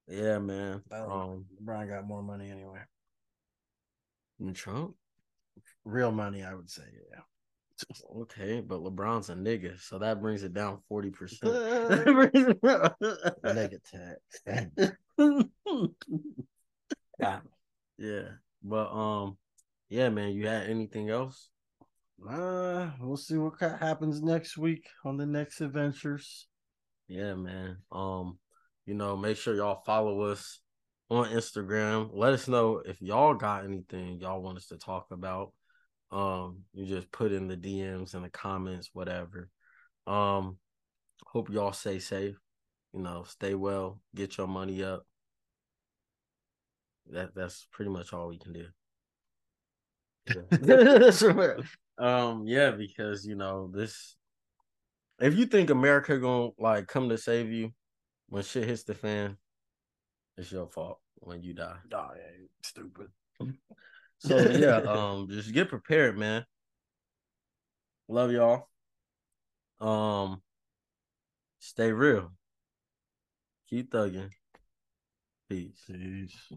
yeah, man. Um, LeBron got more money anyway. And Trump? Real money, I would say, yeah. Okay, but LeBron's a nigga, so that brings it down forty percent. Nigga tax. Yeah, but um, yeah, man, you had anything else? Uh, we'll see what happens next week on the next adventures. Yeah, man. Um, you know, make sure y'all follow us on Instagram. Let us know if y'all got anything y'all want us to talk about. Um, you just put in the D Ms and the comments, whatever. Um, hope y'all stay safe. You know, stay well. Get your money up. That that's pretty much all we can do. Yeah. um, yeah, because you know this. If you think America gonna like come to save you when shit hits the fan, it's your fault when you die. Oh, yeah, stupid. So, yeah, um, just get prepared, man. Love y'all. Um, stay real. Keep thugging. Peace. Peace.